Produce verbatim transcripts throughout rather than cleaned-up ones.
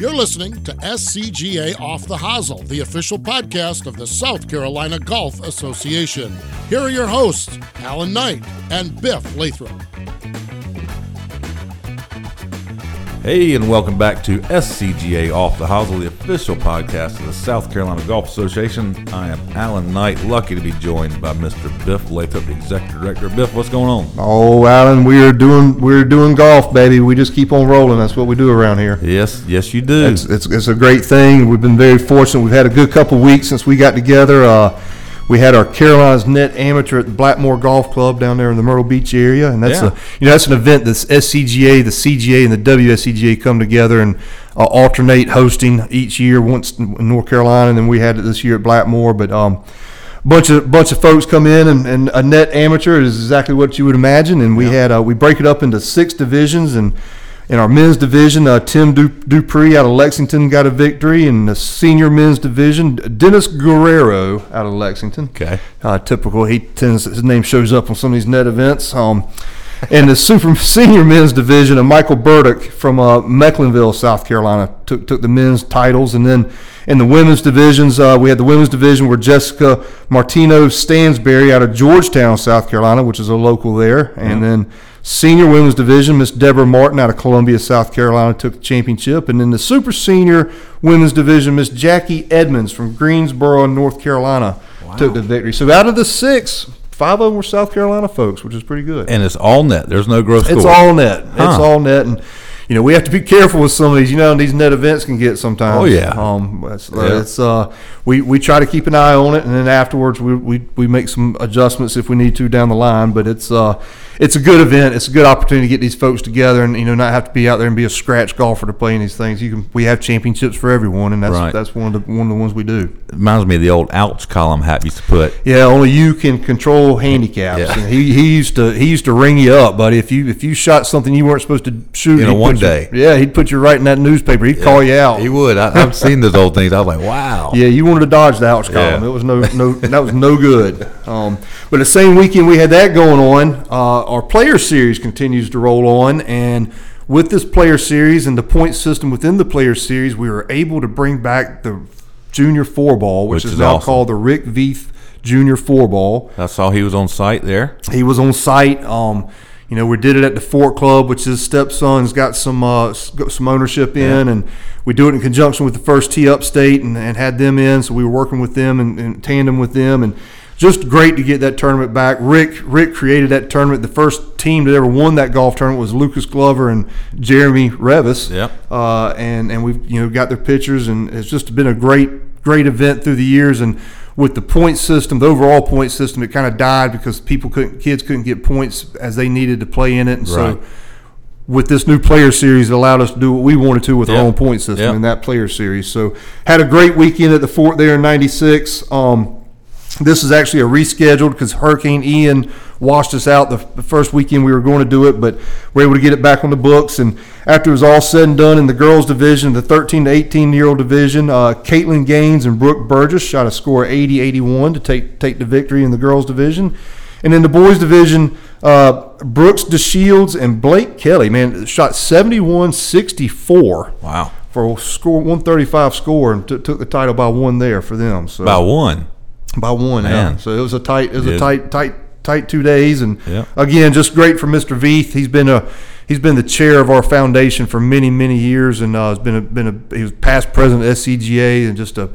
You're listening to S C G A Off the Hosel, the official podcast of the South Carolina Golf Association. Here are your hosts, Alan Knight and Biff Lathrop. Hey, and welcome back to S C G A Off the Hosel, the official podcast of the South Carolina Golf Association. I am Alan Knight, lucky to be joined by Mister Biff Lathrop, the Executive Director. Biff, what's going on? Oh, Alan, we are doing we're doing golf, baby. We just keep on rolling. That's what we do around here. Yes, yes, you do. It's, it's, it's a great thing. We've been very fortunate. We've had a good couple of weeks since we got together. Uh, We had our Carolinas Net Amateur at the Blackmoor Golf Club down there in the Myrtle Beach area, and that's yeah. a you know that's an event that's S C G A, the C G A, and the W S C G A come together and uh, alternate hosting each year. Once in North Carolina, and then we had it this year at Blackmoor. But um, bunch of bunch of folks come in, and, and a Net Amateur is exactly what you would imagine. And we yeah. had uh, we break it up into six divisions, and in our men's division, uh, Tim Dupree out of Lexington got a victory. In the senior men's division, Dennis Guerrero out of Lexington. Okay. Uh, typical. He tends his name shows up on some of these net events. Um, in the super senior men's division, uh, Michael Burdick from uh, Mecklenville, South Carolina, took took the men's titles. And then in the women's divisions, uh, we had the women's division where Jessica Martino Stansberry out of Georgetown, South Carolina, which is a local there, and mm-hmm. then. Senior women's division, Miss Deborah Martin out of Columbia, South Carolina, took the championship. And in the super senior women's division, Miss Jackie Edmonds from Greensboro, North Carolina, wow. took the victory. So out of the six, five of them were South Carolina folks, which is pretty good. And it's all net. There's no gross score. It's all net. Huh. It's all net. And, you know, we have to be careful with some of these. You know, these net events can get sometimes. Oh, yeah. Um, it's, yeah. It's, uh, we, we try to keep an eye on it, and then afterwards we, we, we make some adjustments if we need to down the line. But it's uh, – It's a good event. It's a good opportunity to get these folks together, and you know, not have to be out there and be a scratch golfer to play in these things. You can, we have championships for everyone, and that's right. that's one of the one of the ones we do. It reminds me of the old ouch column Hap used to put. Yeah, only you can control handicaps. Yeah. And he he used to he used to ring you up, buddy. If you if you shot something you weren't supposed to shoot, you know, one day, you, yeah, he'd put you right in that newspaper. He'd yeah, call you out. He would. I, I've seen those old things. I was like, wow. Yeah, you wanted to dodge the ouch column. Yeah. It was no no that was no good. Um, but the same weekend we had that going on. Uh, Our player series continues to roll on, and with this player series and the point system within the player series, we were able to bring back the junior four ball, which, which is, is now awesome. Called the Rick Vieth Junior four ball. I saw he was on site there. He was on site. Um, you know, we did it at the Fort Club, which his stepson's got some uh, some ownership in, yeah. and we do it in conjunction with the First Tee Upstate, and, and had them in. So we were working with them and, and tandem with them, and. Just great to get that tournament back. Rick Rick created that tournament. The first team that ever won that golf tournament was Lucas Glover and Jeremy Revis. Yeah. Uh, and and we've you know got their pictures, and it's just been a great great event through the years. And with the point system, the overall point system, it kind of died because people couldn't kids couldn't get points as they needed to play in it. And right. so with this new player series, it allowed us to do what we wanted to with yep. our own point system yep. in that player series. So had a great weekend at the Fort there in ninety-six. Um, This is actually a rescheduled because Hurricane Ian washed us out the first weekend we were going to do it, but we were able to get it back on the books. And after it was all said and done in the girls' division, the thirteen to eighteen-year-old division, uh, Caitlin Gaines and Brooke Burgess shot a score of eighty eighty-one to take take the victory in the girls' division. And in the boys' division, uh, Brooks DeShields and Blake Kelly, man, shot seventy-one sixty-four. Wow. For a score one thirty-five score, and t- took the title by one there for them. So by one. By one, Man. yeah. So it was a tight, it was yeah. a tight, tight, tight two days, and yeah. again, just great for Mister Vieth. He's been a, he's been the chair of our foundation for many, many years, and uh, has been a, been a, he was past president of S C G A, and just a,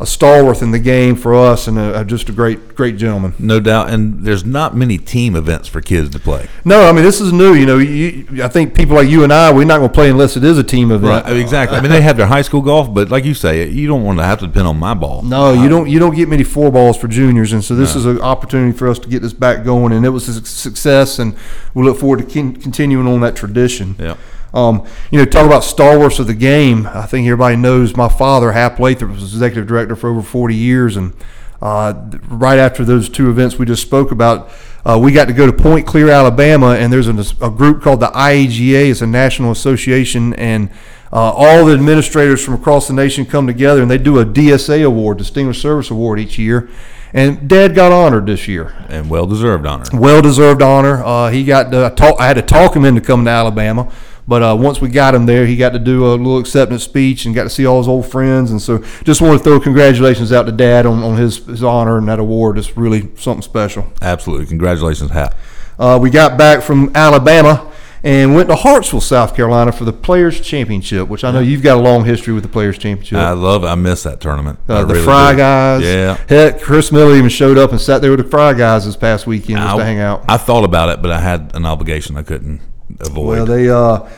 a stalwart in the game for us, and a, a, just a great, great gentleman. No doubt, and there's not many team events for kids to play. No, I mean this is new. You know, you, I think people like you and I, we're not going to play unless it is a team event. Right. Exactly. I mean, they have their high school golf, but like you say, you don't want to have to depend on my ball. No, you don't. You don't get many four balls for juniors, and so this no. is an opportunity for us to get this back going, and it was a success, and we look forward to con- continuing on that tradition. Yeah. Um, you know, talk about stalwarts of the game. I think everybody knows my father, Hap Lathrop, was executive director for over forty years, and uh, right after those two events we just spoke about, uh, we got to go to Point Clear, Alabama, and there's a, a group called the I A G A. It's a national association, and uh, all the administrators from across the nation come together, and they do a D S A award, Distinguished Service Award, each year. And Dad got honored this year, and well deserved honor. Well deserved honor. Uh, he got. Uh, talk, I had to talk him into coming to Alabama. But uh, once we got him there, he got to do a little acceptance speech and got to see all his old friends. And so just want to throw congratulations out to Dad on, on his, his honor and that award. It's really something special. Absolutely. Congratulations, Hap. Uh, we got back from Alabama and went to Hartsville, South Carolina for the Players' Championship, which I know you've got a long history with the Players' Championship. I love it. I miss that tournament. Uh, the really Fry do. Guys. Yeah. Heck, Chris Miller even showed up and sat there with the Fry Guys this past weekend just I, to hang out. I thought about it, but I had an obligation I couldn't avoid. Well, they uh,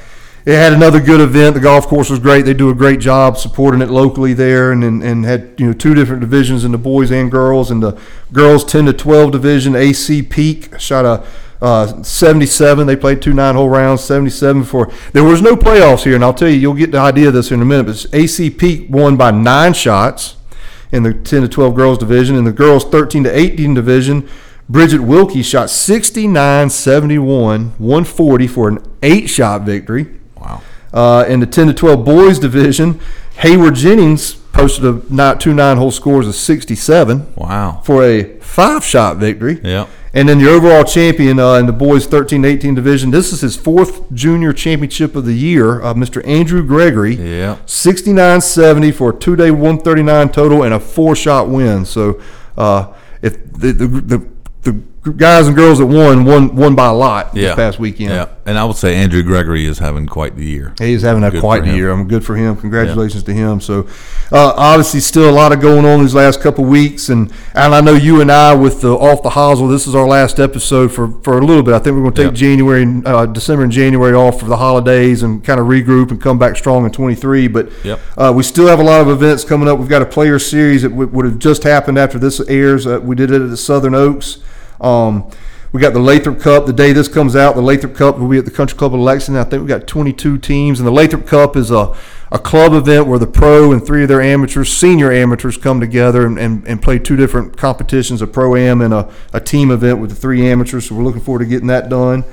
they had another good event. The golf course was great. They do a great job supporting it locally there, and and, and had you know two different divisions in the boys and girls. And the girls ten to twelve division, A C Peak shot a Uh, seventy-seven. They played two nine-hole rounds. seventy-seven for there was no playoffs here, and I'll tell you, you'll get the idea of this in a minute. But A C Peak won by nine shots in the ten to twelve girls division, in the girls thirteen to eighteen division. Bridget Wilkie shot sixty-nine seventy-one, one forty for an eight-shot victory. Wow! Uh, in the ten to twelve boys division, Hayward Jennings posted a not two nine-hole scores of sixty-seven. Wow! For a five-shot victory. Yeah. And then your overall champion uh, in the boys thirteen eighteen division, this is his fourth junior championship of the year, uh, Mister Andrew Gregory. Yeah. sixty-nine seventy for a two-day one thirty-nine total and a four-shot win. So uh, if the, the the the guys and girls that won won, won by a lot yeah. this past weekend. Yeah. And I would say Andrew Gregory is having quite the year. He's having a quite the year. I'm good for him. Congratulations yeah. to him. So uh, obviously still a lot of going on these last couple of weeks. And, and I know you and I with the Off the Hosel, this is our last episode for, for a little bit. I think we're going to take yeah. January, uh, December and January off for the holidays and kind of regroup and come back strong in twenty-three. But yeah. uh, we still have a lot of events coming up. We've got a player series that w- would have just happened after this airs. Uh, we did it at the Southern Oaks. Um, we got the Lathrop Cup. The day this comes out, the Lathrop Cup will be at the Country Club of Lexington. I think we got twenty-two teams, and the Lathrop Cup is a, a club event where the pro and three of their amateurs, senior amateurs, come together and, and, and play two different competitions, a pro-am and a, a team event with the three amateurs. So we're looking forward to getting that done.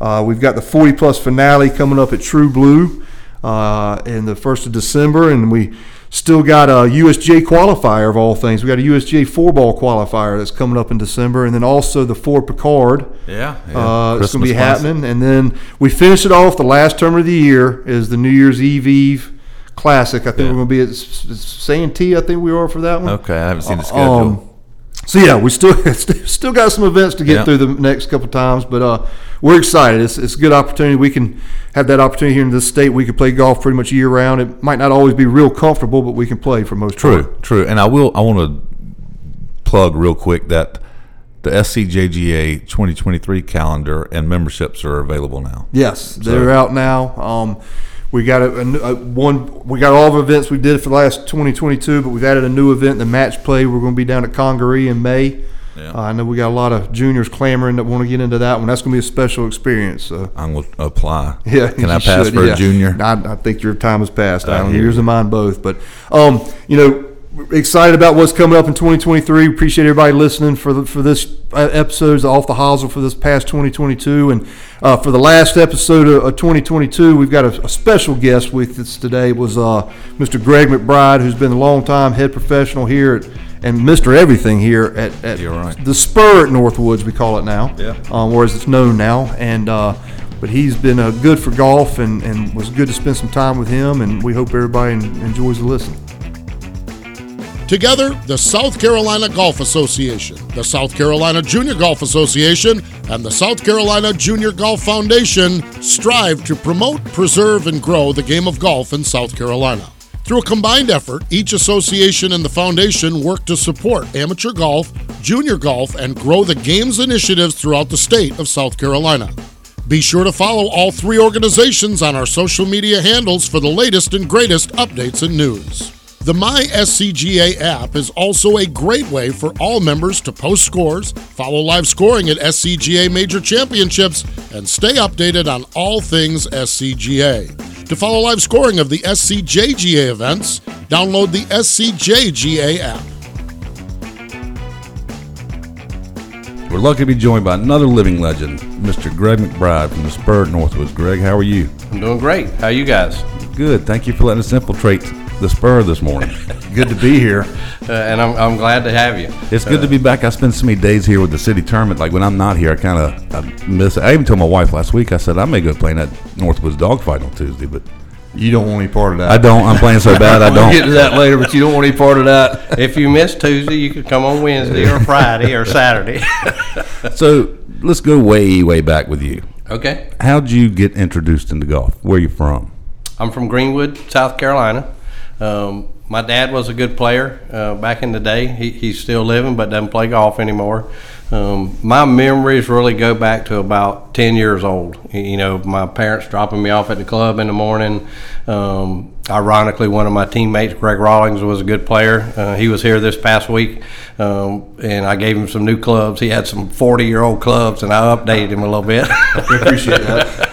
Uh, we've got the forty-plus finale coming up at True Blue uh, in the first of December, and we still got a U S G A qualifier of all things. We got a U S G A four ball qualifier that's coming up in December, and then also the Ford Picard. Yeah, yeah. Uh, it's going to be happening. Class. And then we finish it off. The last term of the year is the New Year's Eve Eve Classic. I think yeah. we're going to be at Santee. I think we are for that one. Okay, I haven't seen the schedule. Um, so yeah, we still still got some events to get yeah. through the next couple times, but uh, we're excited. It's it's a good opportunity. We can have that opportunity here in this state. We can play golf pretty much year round. It might not always be real comfortable, but we can play for most. True, part. true. And I will. I want to plug real quick that the S C J G A twenty twenty-three calendar and memberships are available now. Yes, they're so. out now. Um, We got a, a, a one. We got all the events we did for the last twenty twenty-two, but we've added a new event, the match play. We're going to be down at Congaree in May. Yeah. Uh, I know we got a lot of juniors clamoring that want to get into that one. That's going to be a special experience. So. I'm going to apply. Yeah, can I pass should. for yeah. a junior? I, I think your time has passed. I don't yours and mine both, but um, you know. Excited about what's coming up in twenty twenty-three. Appreciate everybody listening for the, for this episode's Off the Hosel for this past twenty twenty-two, and uh, for the last episode of, of twenty twenty-two, we've got a, a special guest with us today. It was uh, Mister Greg McBride, who's been a long time head professional here at, and Mister Everything here at, at right. the Spur at Northwoods, we call it now, yeah. um, or as it's known now, and. Uh, But he's been uh, good for golf, and, and was good to spend some time with him, and we hope everybody en- enjoys the listen. Together, the South Carolina Golf Association, the South Carolina Junior Golf Association, and the South Carolina Junior Golf Foundation strive to promote, preserve, and grow the game of golf in South Carolina. Through a combined effort, each association and the foundation work to support amateur golf, junior golf, and grow the game's initiatives throughout the state of South Carolina. Be sure to follow all three organizations on our social media handles for the latest and greatest updates and news. The My S C G A app is also a great way for all members to post scores, follow live scoring at S C G A Major Championships, and stay updated on all things S C G A. To follow live scoring of the S C J G A events, download the S C J G A app. We're lucky to be joined by another living legend, Mister Greg McBride from the Spur at Northwoods. Greg, how are you? I'm doing great. How are you guys? Good. Thank you for letting us infiltrate the Spur this morning. Good to be here, uh, and I'm I'm glad to have you. It's good uh, to be back. I spend so many days here with the city tournament. Like when I'm not here, I kind of I miss it. I even told my wife last week. I said I may go play in that Northwoods dogfight on Tuesday, but. You don't want any part of that. I don't. I'm playing so bad, I don't. We'll get to that later, but you don't want any part of that. If you miss Tuesday, you could come on Wednesday or Friday or Saturday. So let's go way, way back with you. Okay. How'd you get introduced into golf? Where are you from? I'm from Greenwood, South Carolina. Um, my dad was a good player uh, back in the day. He, he's still living but doesn't play golf anymore. Um, my memories really go back to about ten years old. You know, my parents dropping me off at the club in the morning. Um, ironically, one of my teammates, Greg Rawlings, was a good player. Uh, he was here this past week, um, and I gave him some new clubs. He had some forty-year-old clubs, and I updated him a little bit. I appreciate that.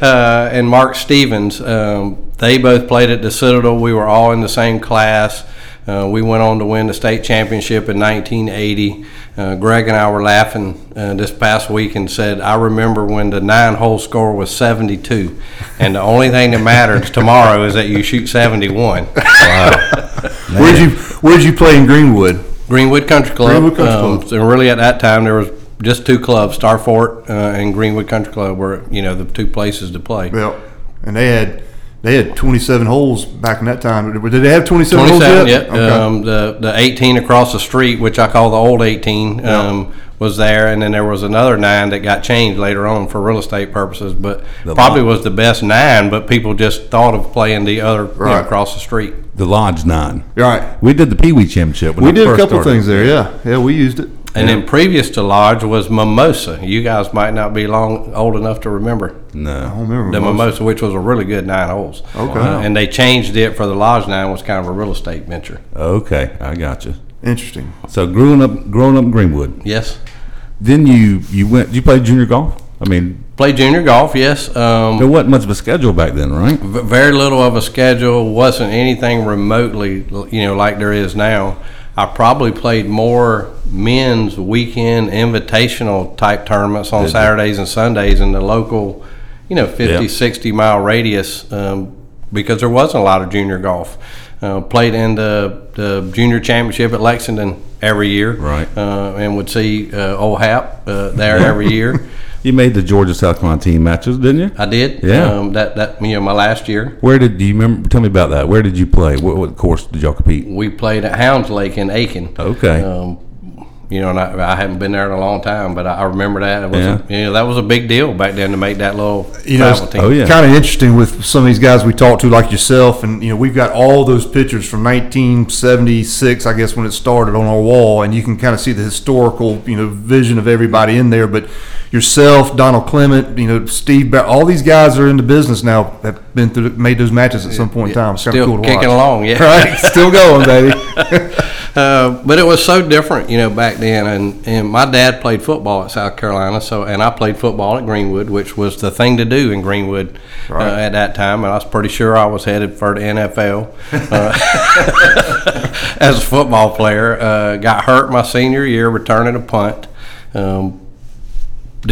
Uh, and Mark Stevens, um, they both played at the Citadel. We were all in the same class. Uh, we went on to win the state championship in nineteen eighty. Uh, Greg and I were laughing uh, this past week and said, I remember when the nine-hole score was seventy-two, and the only thing that matters tomorrow is that you shoot seventy-one. Wow. Where'd you, where'd you play in Greenwood? Greenwood Country Club. Greenwood Country Club. Um, so really at that time there was just two clubs, Starfort uh, and Greenwood Country Club were, you know, the two places to play. Well, and they had – They had twenty-seven holes back in that time. Did they have twenty-seven, twenty-seven holes yet? twenty-seven, yep. Okay. Um, the, the eighteen across the street, which I call the old eighteen, um, yep. was there. And then there was another nine that got changed later on for real estate purposes. But the probably Lodge was the best nine, but people just thought of playing the other right. you know, across the street. The Lodge nine. Right. We did the Pee Wee Championship when we did first a couple started. things there, yeah. Yeah, we used it. And yeah. then previous to Lodge was Mimosa. You guys might not be long old enough to remember. No, I don't remember the Mimosa, Mimosa which was a really good nine holes. Okay, uh, and they changed it for the Lodge nine was kind of a real estate venture. Okay, I got you. Interesting. So growing up, growing up in Greenwood. Yes. Then you you went. Did you play junior golf? I mean, play junior golf. Yes. Um, there wasn't much of a schedule back then, right? V- very little of a schedule. Wasn't anything remotely, you know, like there is now. I probably played more men's weekend invitational type tournaments on Saturdays and Sundays in the local, you know, fifty, yeah. sixty mile radius um, because there wasn't a lot of junior golf. Uh, played in the, the junior championship at Lexington every year. Right. Uh, and would see uh, old Hap uh, there every year. You made the Georgia South Carolina team matches, didn't you? I did. Yeah. Um, that that you know my last year. Where did do you remember? Tell me about that. Where did you play? What, what course did y'all compete? We played at Hounds Lake in Aiken. Okay. Um, you know, and I, I haven't been there in a long time, but I, I remember that. It was yeah. a, you know, that was a big deal back then to make that little you know, travel team. Oh yeah. Kind of interesting with some of these guys we talked to, like yourself, and you know we've got all those pictures from nineteen seventy-six, I guess, when it started on our wall, and you can kind of see the historical, you know, vision of everybody in there, but. Yourself, Donald Clement, you know, Steve, all these guys are in the business now have been through, made those matches at some point in time. It's kind still of cool to kicking watch. Along, yeah. Right? Still going, baby. uh, but it was so different, you know, back then. And, and my dad played football at South Carolina, so and I played football at Greenwood, which was the thing to do in Greenwood right. uh, at that time. And I was pretty sure I was headed for the N F L uh, as a football player. Uh, got hurt my senior year returning a punt. Um,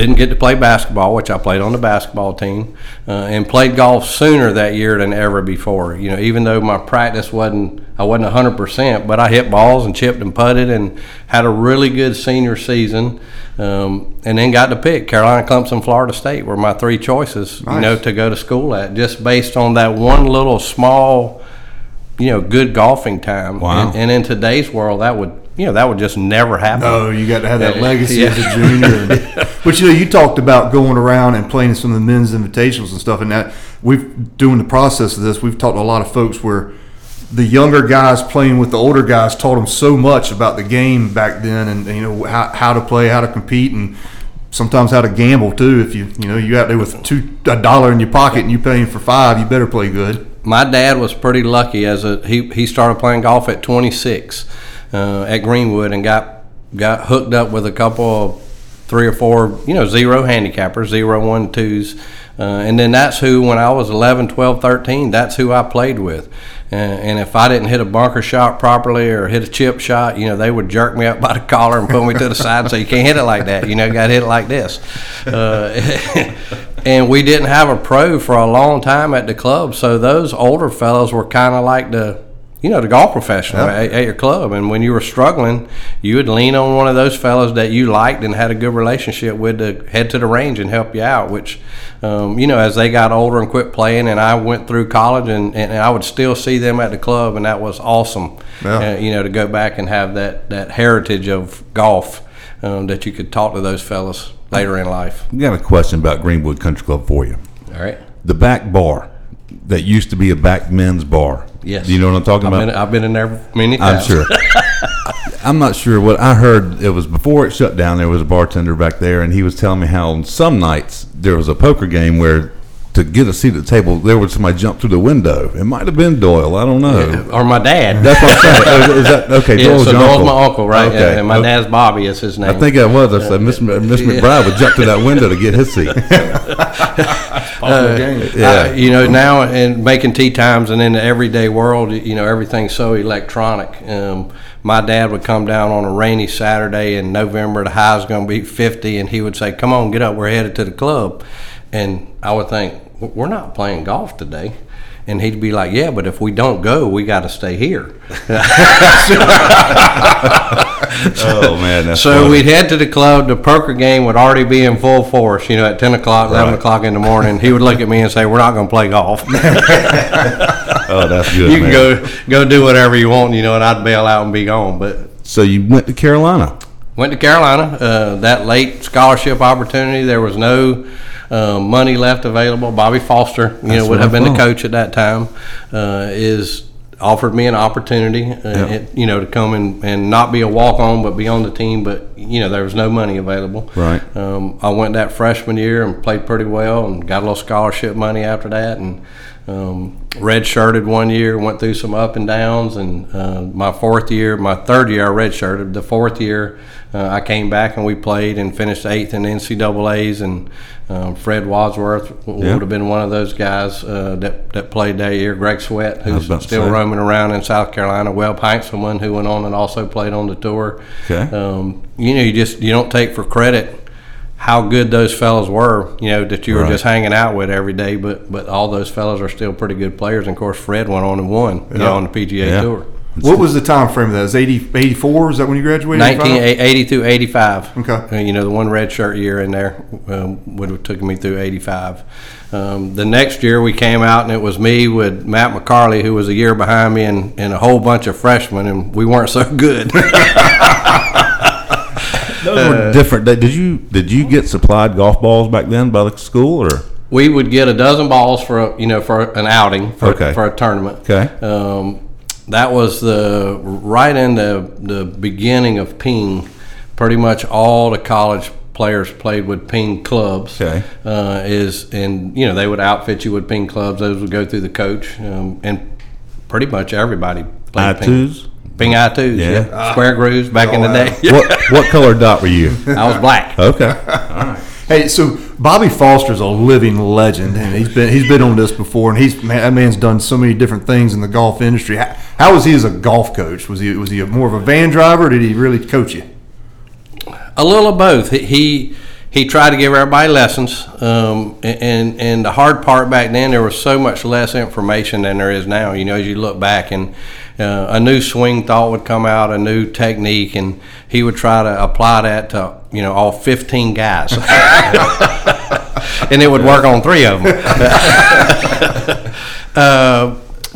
Didn't get to play basketball, which I played on the basketball team, uh, and played golf sooner that year than ever before. You know, even though my practice wasn't, I wasn't one hundred percent, but I hit balls and chipped and putted and had a really good senior season, um, and then got to pick Carolina, Clemson, Florida State were my three choices, nice. You know, to go to school at, just based on that one little small, you know, good golfing time. Wow. And, and in today's world, that would. You know, that would just never happen. No, you got to have that legacy yeah. as a junior. But, you know, you talked about going around and playing some of the men's invitationals and stuff. And that we've doing the process of this, we've talked to a lot of folks where the younger guys playing with the older guys taught them so much about the game back then and, you know, how, how to play, how to compete, and sometimes how to gamble, too. If, you you know, you're out there with two a dollar in your pocket and you're paying for five, you better play good. My dad was pretty lucky. as a He, he started playing golf at twenty-six. Uh, at Greenwood and got got hooked up with a couple of three or four, you know, zero handicappers, zero one twos. Uh, and then that's who, when I was eleven, twelve, thirteen, that's who I played with. Uh, and if I didn't hit a bunker shot properly or hit a chip shot, you know, they would jerk me up by the collar and pull me to the side and say, you can't hit it like that. You know, you got to hit it like this. Uh, and we didn't have a pro for a long time at the club. So those older fellows were kind of like the you know, the golf professional yeah. at, at your club. And when you were struggling, you would lean on one of those fellows that you liked and had a good relationship with to head to the range and help you out, which, um, you know, as they got older and quit playing, and I went through college, and, and I would still see them at the club, and that was awesome, yeah. uh, you know, to go back and have that, that heritage of golf um, that you could talk to those fellas later in life. I got a question about Greenwood Country Club for you. All right. The back bar that used to be a back men's bar. Yes. Do you know what I'm talking I've about? Been, I've been in there many times. I'm sure. I'm not sure what I heard. It was before it shut down. There was a bartender back there, and he was telling me how on some nights there was a poker game where to get a seat at the table, there was somebody jump through the window. It might have been Doyle. I don't know. Yeah, or my dad. That's what I'm saying. Is that, okay, yeah, Doyle's so your uncle. Doyle's my uncle, right? Okay. And, and my okay. dad's Bobby is his name. I think I was. I said, Miss McBride would jump through that window to get his seat. Uh, yeah. I, you know, now in making tea times and in the everyday world, you know, everything's so electronic. Um, my dad would come down on a rainy Saturday in November. The high's going to be fifty, and he would say, "Come on, get up. We're headed to the club." And I would think, "We're not playing golf today." And he'd be like, "Yeah, but if we don't go, we got to stay here." Oh, man, that's so funny. We'd head to the club. The poker game would already be in full force, you know, at ten o'clock, right. eleven o'clock in the morning. He would look at me and say, "We're not going to play golf." Oh, that's good, You man. can go, go do whatever you want, you know, and I'd bail out and be gone. But So you went to Carolina. Went to Carolina. Uh, that late scholarship opportunity, there was no – Uh, money left available. Bobby Foster, you That's know, would have been the coach at that time, uh, is offered me an opportunity, uh, yeah. it, you know, to come and, and not be a walk-on but be on the team. But, you know, there was no money available. Right. Um, I went that freshman year and played pretty well and got a little scholarship money after that, and um, red-shirted one year, went through some up and downs. And uh, my fourth year, my third year I red-shirted. The fourth year uh, I came back and we played and finished eighth in the N C double A's, and Um, Fred Wadsworth w- yeah. would have been one of those guys uh, that that played that year. Greg Sweat, who's still roaming around in South Carolina. Welp Hankselman, who went on and also played on the tour. Okay. Um, you know, you just you don't take for credit how good those fellas were. You know, that you were right. just hanging out with every day. But but all those fellas are still pretty good players. And of course, Fred went on and won yeah. you know, on the P G A yeah. tour. What was the time frame of that? It was eighty, eighty-four? Is that when you graduated? nineteen eighty through eighty-five. Okay. You know, the one red shirt year in there um, would have took me through eighty-five. Um, the next year we came out, and it was me with Matt McCarley, who was a year behind me, and, and a whole bunch of freshmen, and we weren't so good. Those were different. Did you, did you get supplied golf balls back then by the school, or...? We would get a dozen balls for, a, you know, for an outing, for, okay. for a tournament. Okay. Um, That was the right in the the beginning of Ping. Pretty much all the college players played with Ping clubs. Okay. Uh, is and you know they would outfit you with Ping clubs. Those would go through the coach, um, and pretty much everybody played I twos. Ping. Ping I twos, yeah. yeah. Square grooves back oh, in the wow. day. What what color dot were you? I was black. Okay. All right. Hey, so Bobby Foster's a living legend, and he's been he's been on this before, and he's man, that man's done so many different things in the golf industry. How, how was he as a golf coach? Was he was he more of a van driver, or did he really coach you? A little of both. He he, he tried to give everybody lessons, um, and and the hard part back then, there was so much less information than there is now. You know, as you look back and. Uh, a new swing thought would come out, a new technique, and he would try to apply that to, you know, all fifteen guys. And it would work on three of them. uh,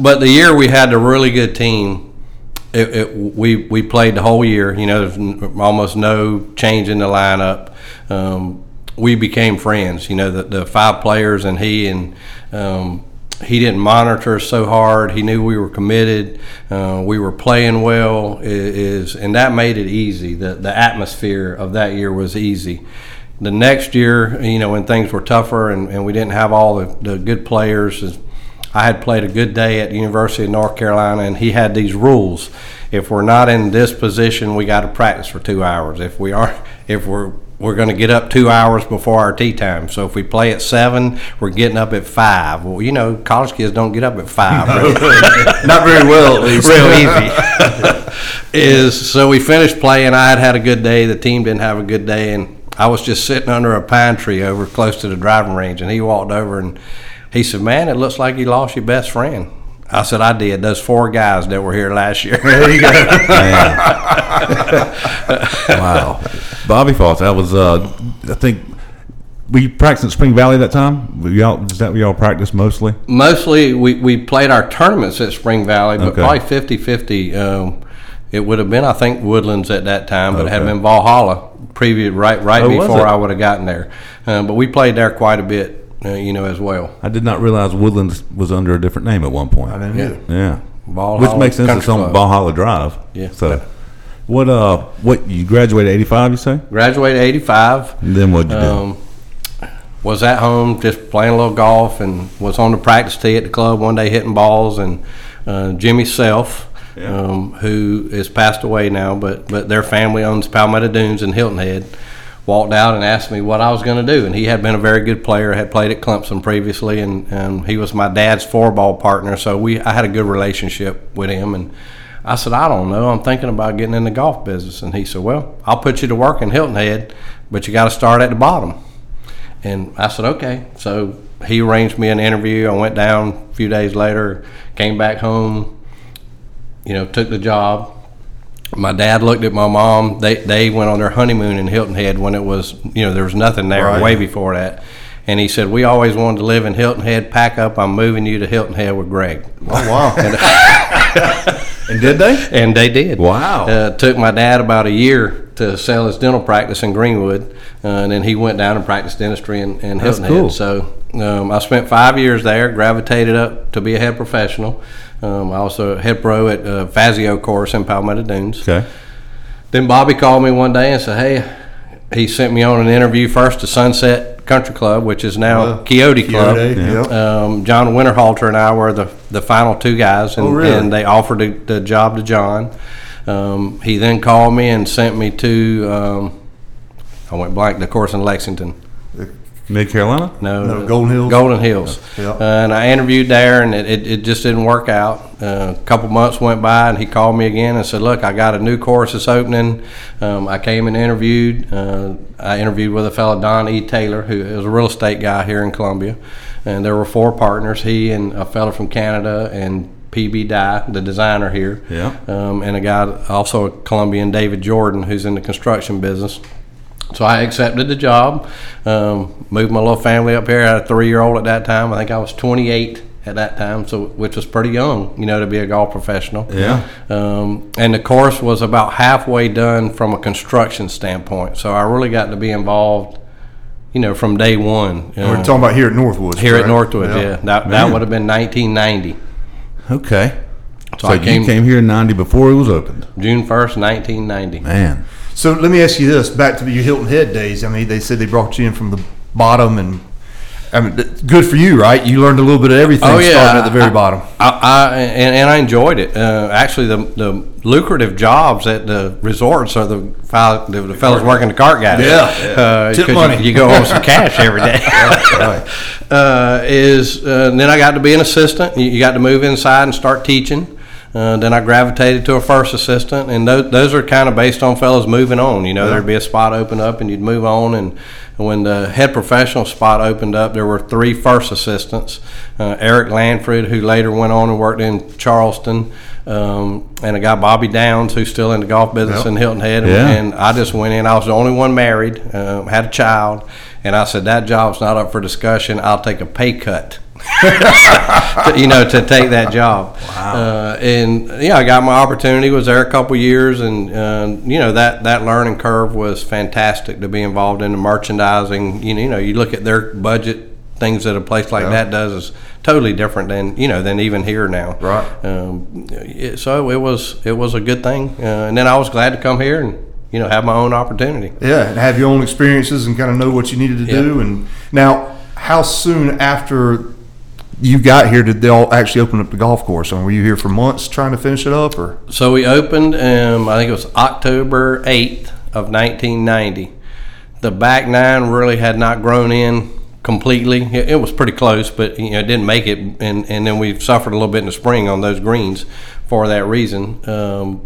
but the year we had a really good team, it, it, we, we played the whole year. You know, there's almost no change in the lineup. Um, we became friends, you know, the, the five players and he and um, – he didn't monitor us so hard. He knew we were committed. Uh, we were playing well, is, and that made it easy. The, the atmosphere of that year was easy. The next year, you know, when things were tougher and, and we didn't have all the, the good players, I had played a good day at the University of North Carolina, and he had these rules. If we're not in this position, we got to practice for two hours. If we are, if we're We're going to get up two hours before our tee time. So if we play at seven, we're getting up at five. Well, you know, college kids don't get up at five. Really. Not very well, at least. Real easy. Is so we finished playing. I had had a good day. The team didn't have a good day, and I was just sitting under a pine tree over close to the driving range. And he walked over and he said, "Man, it looks like you lost your best friend." I said, I did. Those four guys that were here last year. There you go. Wow. Bobby Faults, that was, uh, I think, were you practicing at Spring Valley that time? Were y'all, is that where y'all practiced mostly? Mostly, we, we played our tournaments at Spring Valley, but okay. probably fifty-fifty. Um, it would have been, I think, Woodlands at that time, but okay. it had been Valhalla previous, right, right oh, before I would have gotten there. Um, but we played there quite a bit. Uh, you know, as well. I did not realize Woodlands was under a different name at one point. I didn't either. Yeah. yeah. Ball Which Hall makes sense. It's on Valhalla Drive. Yeah. So, what, uh, what, you graduated eighty-five, you say? Graduated eighty-five. And then what'd you um, do? Was at home just playing a little golf and was on the practice tee at the club one day hitting balls. And uh, Jimmy Self, yeah. um, who is passed away now, but, but their family owns Palmetto Dunes in Hilton Head, walked out and asked me what I was going to do. And he had been a very good player, had played at Clemson previously, and, and he was my dad's four-ball partner. So we I had a good relationship with him. And I said, I don't know. I'm thinking about getting in the golf business. And he said, well, I'll put you to work in Hilton Head, but you got to start at the bottom. And I said, okay. So he arranged me an interview. I went down a few days later, came back home, you know, took the job. My dad looked at my mom. They they went on their honeymoon in Hilton Head when it was, you know, there was nothing there right. way before that. And he said, we always wanted to live in Hilton Head. Pack up. I'm moving you to Hilton Head with Greg. Oh, wow. and, and did they? And they did. Wow. Uh, took my dad about a year to sell his dental practice in Greenwood. Uh, and then he went down and practiced dentistry in, in Hilton cool. Head. So um, I spent five years there, gravitated up to be a head professional. Um, I also head pro at uh, Fazio course in Palmetto Dunes. Okay. Then Bobby called me one day and said, hey, he sent me on an interview first to Sunset Country Club, which is now uh, Coyote Club. Coyote, yeah. Yeah. Um, John Winterhalter and I were the, the final two guys, and, oh, really? and they offered the, the job to John. Um, he then called me and sent me to, um, I went blank, the course in Lexington. Mid Carolina? No, no, Golden Hills. Golden Hills. Yeah. Uh, and I interviewed there, and it, it, it just didn't work out. Uh, a couple months went by, and he called me again and said, look, I got a new course that's opening. Um, I came and interviewed. Uh, I interviewed with a fellow, Don E. Taylor, who is a real estate guy here in Columbia. And there were four partners, he and a fellow from Canada and P B Dye, the designer here. Yeah. Um, and a guy, also a Colombian, David Jordan, who's in the construction business. So I accepted the job, um, moved my little family up here. I had a three-year-old at that time. I think I was twenty-eight at that time, so which was pretty young, you know, to be a golf professional. Yeah. Um, and the course was about halfway done from a construction standpoint. So I really got to be involved, you know, from day one. We're talking about here at Northwoods. Here right? at Northwoods, yeah. yeah. That, that would have been nineteen ninety. Okay. So, so I came, you came here in ninety before it was opened. June first, nineteen ninety. Man. So let me ask you this, back to your Hilton Head days. I mean, they said they brought you in from the bottom, and I mean, good for you, right? You learned a little bit of everything oh, yeah. starting at the very I, bottom. I, I and, and I enjoyed it. Uh, actually, the the lucrative jobs at the resorts are the the, the fellas working the cart guys. Yeah, because uh, you, you go on some cash every day. That's right. uh, is uh, and then I got to be an assistant. You got to move inside and start teaching. Uh, then I gravitated to a first assistant, and those, those are kind of based on fellas moving on. You know, yeah. there'd be a spot open up, and you'd move on. And when the head professional spot opened up, there were three first assistants. Uh, Eric Lanford, who later went on and worked in Charleston, um, and a guy, Bobby Downs, who's still in the golf business yep. in Hilton Head. And, yeah. and I just went in. I was the only one married, uh, had a child, and I said, that job's not up for discussion. I'll take a pay cut. to, you know, to take that job. Wow. Uh, and, yeah, I got my opportunity, was there a couple years, and, uh, you know, that, that learning curve was fantastic to be involved in the merchandising. You know, you know, you look at their budget, things that a place like yeah. that does is totally different than, you know, than even here now. Right. Um, it, so it was it was a good thing. Uh, and then I was glad to come here and, you know, have my own opportunity. Yeah, and have your own experiences and kind of know what you needed to yeah. do. And now, how soon after you got here did they all actually open up the golf course? I mean, were you here for months trying to finish it up, or? So we opened, um, I think it was October eighth of nineteen ninety. The back nine really had not grown in completely. It, it was pretty close, but you know, it didn't make it, and, and then we suffered a little bit in the spring on those greens for that reason. Um,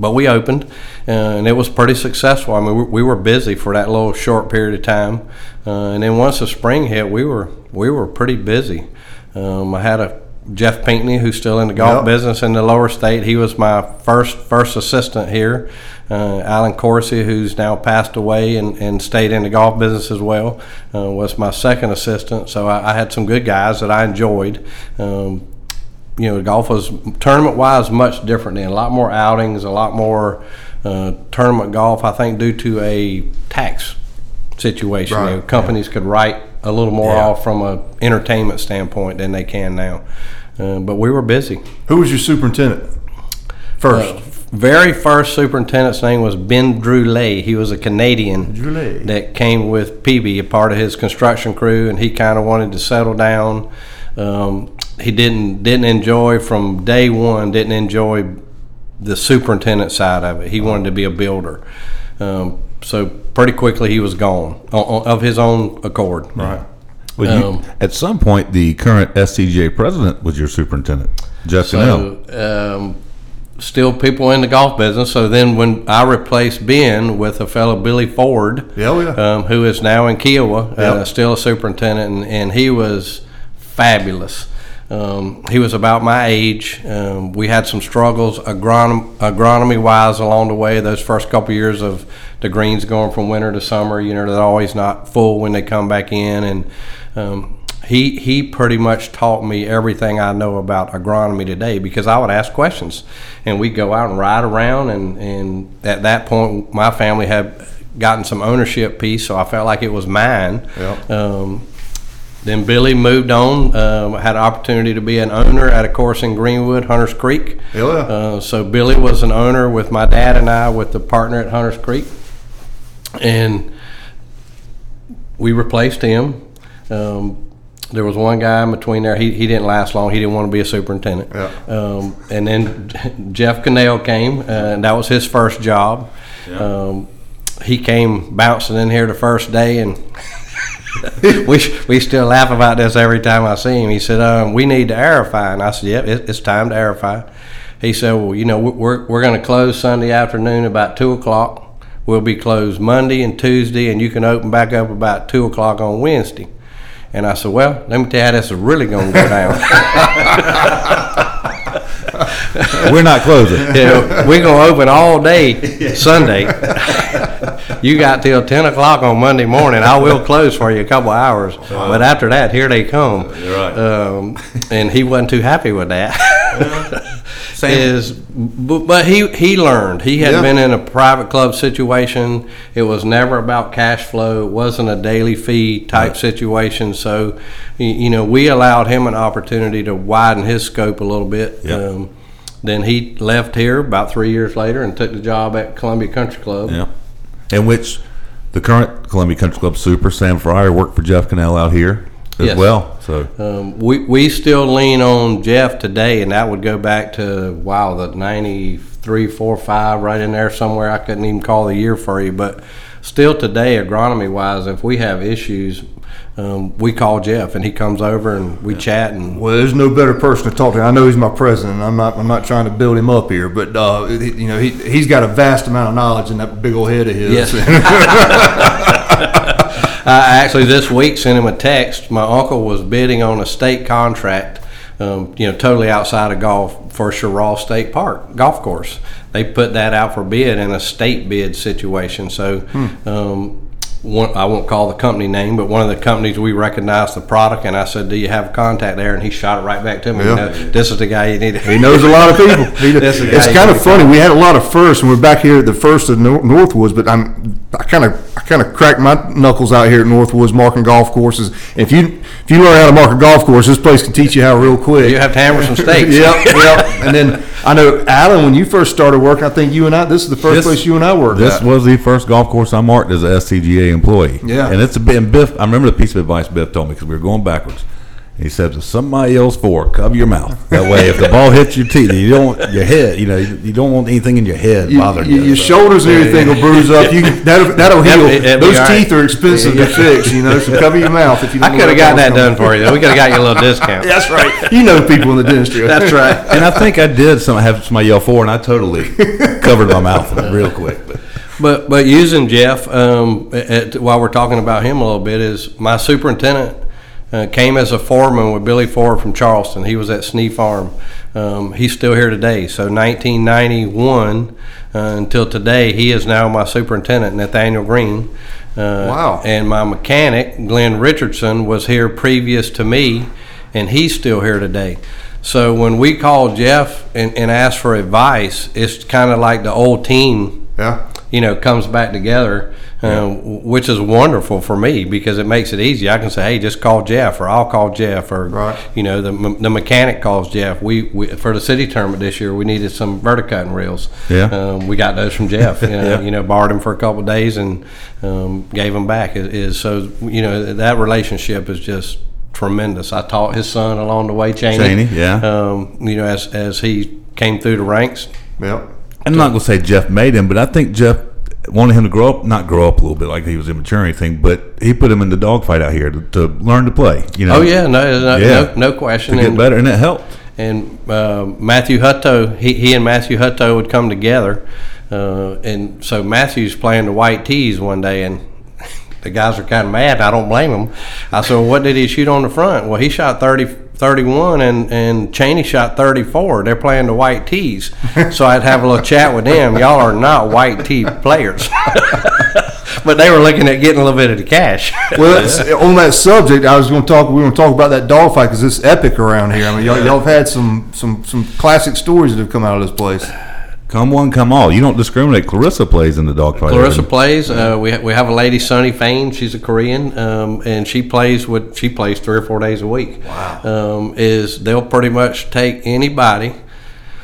but we opened, uh, and it was pretty successful. I mean, we, we were busy for that little short period of time, uh, and then once the spring hit, we were we were pretty busy. Um, I had a Jeff Pinkney, who's still in the golf yep. business in the lower state. He was my first first assistant here. Uh, Alan Corsi, who's now passed away and, and stayed in the golf business as well, uh, was my second assistant. So I, I had some good guys that I enjoyed. Um, you know, golf was tournament-wise much different then. A lot more outings, a lot more uh, tournament golf, I think, due to a tax situation. Right. You know, companies yeah. could write a little more yeah. off from an entertainment standpoint than they can now. Uh, but we were busy. Who was your superintendent first? Uh, very first superintendent's name was Ben Droulet. He was a Canadian Droulet. That came with P B, a part of his construction crew, and he kind of wanted to settle down. Um, he didn't didn't enjoy from day one, didn't enjoy the superintendent side of it. He wanted to be a builder. Um, so pretty quickly he was gone o- of his own accord. Right. Well, um, you, at some point, the current S C G A president was your superintendent, Justin so, L. Um, still people in the golf business. So then when I replaced Ben with a fellow, Billy Ford, yeah, yeah. Um, who is now in Kiowa, yep. uh, still a superintendent, and, and he was fabulous. Um, he was about my age. Um, we had some struggles agronom- agronomy-wise along the way. Those first couple years of the greens going from winter to summer, you know, they're always not full when they come back in. And um, he he pretty much taught me everything I know about agronomy today, because I would ask questions. And we'd go out and ride around. And, and at that point, my family had gotten some ownership piece, so I felt like it was mine. Yep. Um, Then Billy moved on, um, had an opportunity to be an owner at a course in Greenwood, Hunters Creek. Yeah. Uh, so Billy was an owner with my dad and I with the partner at Hunters Creek. And we replaced him. Um, there was one guy in between there. He, he didn't last long. He didn't want to be a superintendent. Yeah. Um, and then Jeff Cannell came, uh, and that was his first job. Yeah. Um, he came bouncing in here the first day and – we we still laugh about this every time I see him. He said, um, we need to aerify. And I said, yep, it, it's time to aerify. He said, well, you know, we're, we're going to close Sunday afternoon about two o'clock. We'll be closed Monday and Tuesday, and you can open back up about two o'clock on Wednesday. And I said, well, let me tell you how this is really going to go down. We're not closing. Yeah, we're going to open all day Sunday. You got till ten o'clock on Monday morning. I will close for you a couple of hours. Wow. But after that, here they come. You're right. Um, and he wasn't too happy with that. Yeah. Same. Is, but, but he, he learned. He had yeah. been in a private club situation. It was never about cash flow. It wasn't a daily fee type right. situation. So, you know, we allowed him an opportunity to widen his scope a little bit. Yeah. Um, then he left here about three years later and took the job at Columbia Country Club. Yeah. In which the current Columbia Country Club super, Sam Fryer, worked for Jeff Cannell out here as yes. well. So um, we we still lean on Jeff today, and that would go back to, wow, the ninety-three, four, five, right in there somewhere. I couldn't even call the year for you. But still today, agronomy-wise, if we have issues, um, we call Jeff, and he comes over, and we yeah. chat. And well, there's no better person to talk to. I know he's my president. I'm not I'm not trying to build him up here, but uh, you know, he, he's got a vast amount of knowledge in that big old head of his. Yes. I actually this week sent him a text. My uncle was bidding on a state contract, um, you know, totally outside of golf, for Sherrall State Park golf course. They put that out for bid in a state bid situation. So hmm. um, one, I won't call the company name, but one of the companies, we recognized the product, and I said, do you have a contact there? And he shot it right back to me. Yeah. You know, this is the guy you need. To- he knows a lot of people. He this it's kind of funny. We had a lot of firsts, and we're back here at the first of North- Northwoods, but I'm I kind of I kind of cracked my knuckles out here at Northwoods marking golf courses. If you if you learn how to mark a golf course, this place can teach you how real quick. You have to hammer some stakes. Yep, yep. And then I know, Alan, when you first started working, I think you and I this is the first this, place you and I worked. This at. was the first golf course I marked as an S C G A employee. Yeah, and it's been Biff. I remember the piece of advice Biff told me, because we were going backwards. He said, if somebody yells for, cover your mouth. That way, if the ball hits your teeth, you don't want your head. You know, you, you don't want anything in your head bothering you. you your so. Shoulders and everything will bruise up. You can, that'll, that'll heal. It'll, it'll Those teeth right. are expensive to fix. You know, so cover your mouth if you. Don't I could have got that done for you. Though. We could have got you a little discount. That's right. You know people in the dentistry. That's right. And I think I did. Some have somebody yell for, and I totally covered my mouth real quick. But. But but using Jeff, um, at, while we're talking about him a little bit, is my superintendent Uh, came as a foreman with Billy Ford from Charleston. He was at Snee Farm. Um, he's still here today. So nineteen ninety-one uh, until today, he is now my superintendent, Nathaniel Green. Uh, wow. And my mechanic, Glenn Richardson, was here previous to me, and he's still here today. So when we call Jeff and, and ask for advice, it's kind of like the old team, yeah. you know, comes back together. Yeah. Uh, which is wonderful for me because it makes it easy. I can say, hey, just call Jeff, or I'll call Jeff, or right. you know, the the mechanic calls Jeff. We, we for the city tournament this year, we needed some verticutting reels. Yeah, um, we got those from Jeff. You know, yeah. you know, borrowed them for a couple of days and um, gave them back. It, it is so you know that relationship is just tremendous. I taught his son along the way, Cheney. Cheney, yeah. Um, you know, as as he came through the ranks. Yeah. I'm not gonna say Jeff made him, but I think Jeff wanted him to grow up, not grow up a little bit like he was immature or anything, but he put him in the dogfight out here to, to learn to play. You know? Oh, yeah, no no, yeah. no, no question. To get and, better, and it helped. And uh, Matthew Hutto, he, he and Matthew Hutto would come together, uh, and so Matthew's playing the white tees one day, and the guys are kind of mad. I don't blame them. I said, well, what did he shoot on the front? Well, he shot thirty-one and and Cheney shot thirty-four. They're playing the white tees, so I'd have a little chat with them. Y'all are not white tee players. But they were looking at getting a little bit of the cash. Well, that's, on that subject, I was going to talk. We were going to talk about that dogfight because it's epic around here. I mean, y'all, y'all have had some some some classic stories that have come out of this place. Come one, come all. You don't discriminate. Clarissa plays in the dogfight. Clarissa plays. Uh, we ha- we have a lady, Sunny Fain. She's a Korean, um, and she plays with. She plays three or four days a week. Wow. Um, is they'll pretty much take anybody.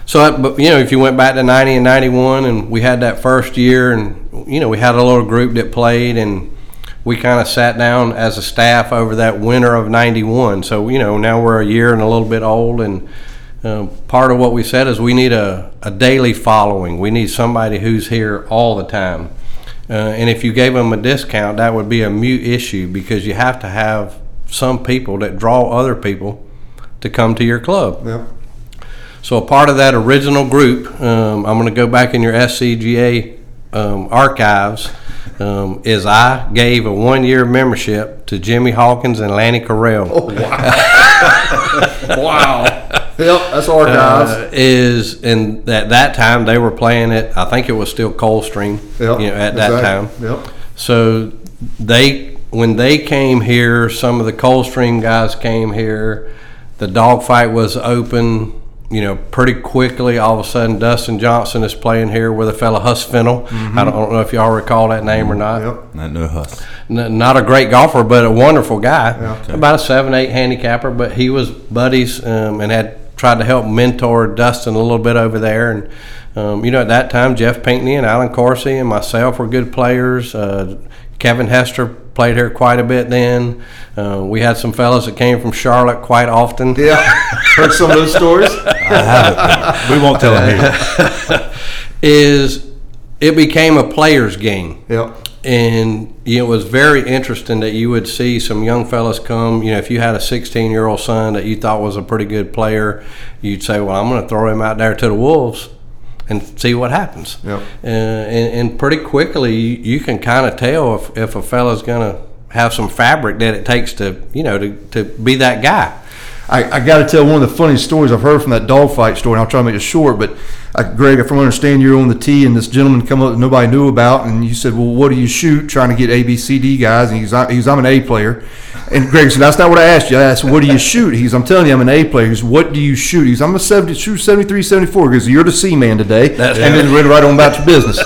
So, but you know, if you went back to ninety and ninety-one, and we had that first year, and you know, we had a little group that played, and we kind of sat down as a staff over that winter of ninety-one. So you know, now we're a year and a little bit old, and. Uh, part of what we said is we need a, a daily following. We need somebody who's here all the time. Uh, and if you gave them a discount, that would be a mute issue because you have to have some people that draw other people to come to your club. Yeah. So a part of that original group, um, I'm going to go back in your S C G A um, archives, um, is I gave a one-year membership to Jimmy Hawkins and Lanny Carrell. Oh, wow. Wow. Yep, that's our guys. Uh, is and at that time they were playing it. I think it was still Coldstream. Yep, you know, at that exactly. time. Yep. So they when they came here, some of the Coldstream guys came here. The dogfight was open. You know, pretty quickly, all of a sudden, Dustin Johnson is playing here with a fella, Huss Fennell. Mm-hmm. I, don't, I don't know if y'all recall that name or not. Yep, I know Huss. N- not a great golfer, but a wonderful guy. Yeah, okay. About a seven eight handicapper, but he was buddies um, and had tried to help mentor Dustin a little bit over there. And, um, you know, at that time, Jeff Pinkney and Alan Corsi and myself were good players. Uh, Kevin Hester played here quite a bit then. Uh, we had some fellas that came from Charlotte quite often. Yeah, heard some of those stories. I haven't. We won't tell them here. Is it became a players' game. Yep. And you know, it was very interesting that you would see some young fellas come. You know, if you had a sixteen-year-old son that you thought was a pretty good player, you'd say, well, I'm going to throw him out there to the wolves and see what happens. Yep. Uh, and, and pretty quickly, you, you can kind of tell if, if a fella's going to have some fabric that it takes to, you know, to, to be that guy. I, I got to tell one of the funniest stories I've heard from that dogfight story, and I'll try to make it short, but I, Greg, if I understand you're on the tee and this gentleman come up that nobody knew about, and you said, well, what do you shoot, trying to get A, B, C, D guys, and he goes, I, he goes I'm an A player. And Greg said, that's not what I asked you. I asked, what do you shoot? He goes, I'm telling you, I'm an A player. He goes, what do you shoot? He goes, I'm a seventy, shoot seventy-three, seventy-four. He goes, you're the C man today, that's and right. then right on about your business.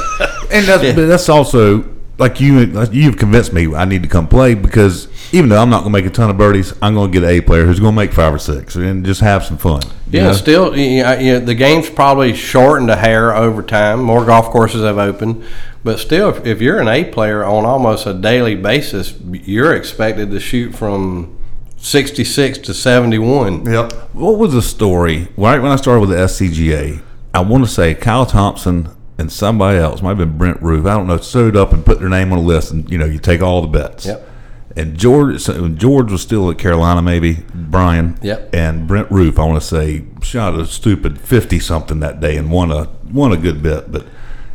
And that's, yeah. that's also... Like you, you've convinced me I need to come play because even though I'm not going to make a ton of birdies, I'm going to get an A player who's going to make five or six and just have some fun. Yeah, know? Still, you know, the game's probably shortened a hair over time. More golf courses have opened. But still, if you're an A player on almost a daily basis, you're expected to shoot from sixty-six to seventy-one. Yep. What was the story? Right when I started with the S C G A, I want to say Kyle Thompson and somebody else, might have been Brent Roof, I don't know, sewed up and put their name on a list, and, you know, you take all the bets. Yep. And George so George was still at Carolina, maybe, Brian. Yep. And Brent Roof, I want to say, shot a stupid fifty-something that day and won a won a good bet. But,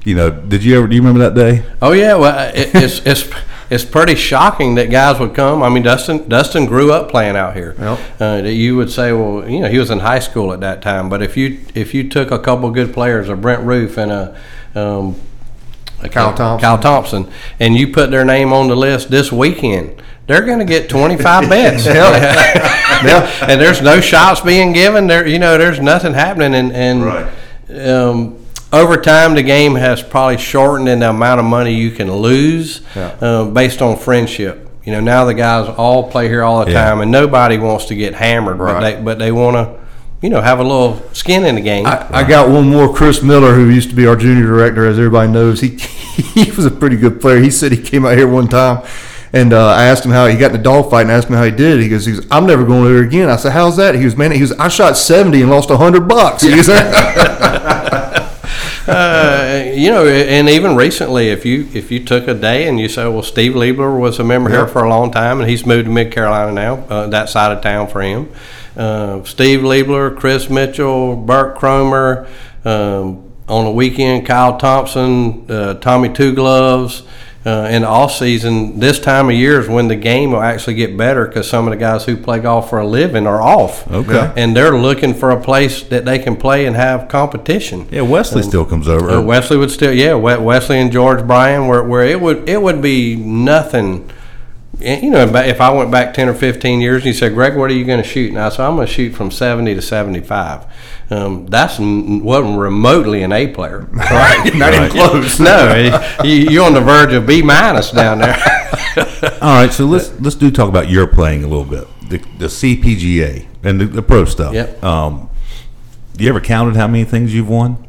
you know, did you ever – do you remember that day? Oh, yeah. Well, it, it's, it's – it's pretty shocking that guys would come. I mean, Dustin Dustin grew up playing out here. Yep. Uh, that you would say, well, you know, he was in high school at that time. But if you if you took a couple of good players, a Brent Roof and a um, Kyle Thompson. Kyle Thompson, and you put their name on the list this weekend, they're going to get twenty-five bets. And there's no shots being given. There, you know, there's nothing happening. And, and right. um, over time, the game has probably shortened in the amount of money you can lose yeah. uh, based on friendship. You know, now the guys all play here all the yeah. time, and nobody wants to get hammered, right. but they but they want to. You know, have a little skin in the game. I, I got one more. Chris Miller, who used to be our junior director, as everybody knows, he he was a pretty good player. He said he came out here one time, and uh, I asked him how he got in a dogfight, and I asked him how he did. He goes, he goes, "I'm never going over there again." I said, "How's that?" He was, "Man," he goes, "I shot seventy and lost a hundred bucks." He goes, Uh, you know, and even recently, if you if you took a day and you say, well, Steve Liebler was a member yep. here for a long time, and he's moved to Mid Carolina now, uh, that side of town for him. Uh, Steve Liebler, Chris Mitchell, Burt Cromer, um, on the weekend, Kyle Thompson, uh, Tommy Two Gloves. Uh, in the off-season, this time of year is when the game will actually get better because some of the guys who play golf for a living are off. Okay. And they're looking for a place that they can play and have competition. Yeah, Wesley and, still comes over. Uh, Wesley would still, yeah, Wesley and George Bryan, where where it would it would be nothing. You know, if I went back ten or fifteen years and you said, "Greg, what are you going to shoot?" And I said, "I'm going to shoot from seventy to seventy-five. Um, that's wasn't remotely an A player. Right? Not right. even close. No, you're on the verge of B minus down there. All right, so let's let's do talk about your playing a little bit. The, the C P G A and the, the pro stuff. Yep. Um, you ever counted how many things you've won?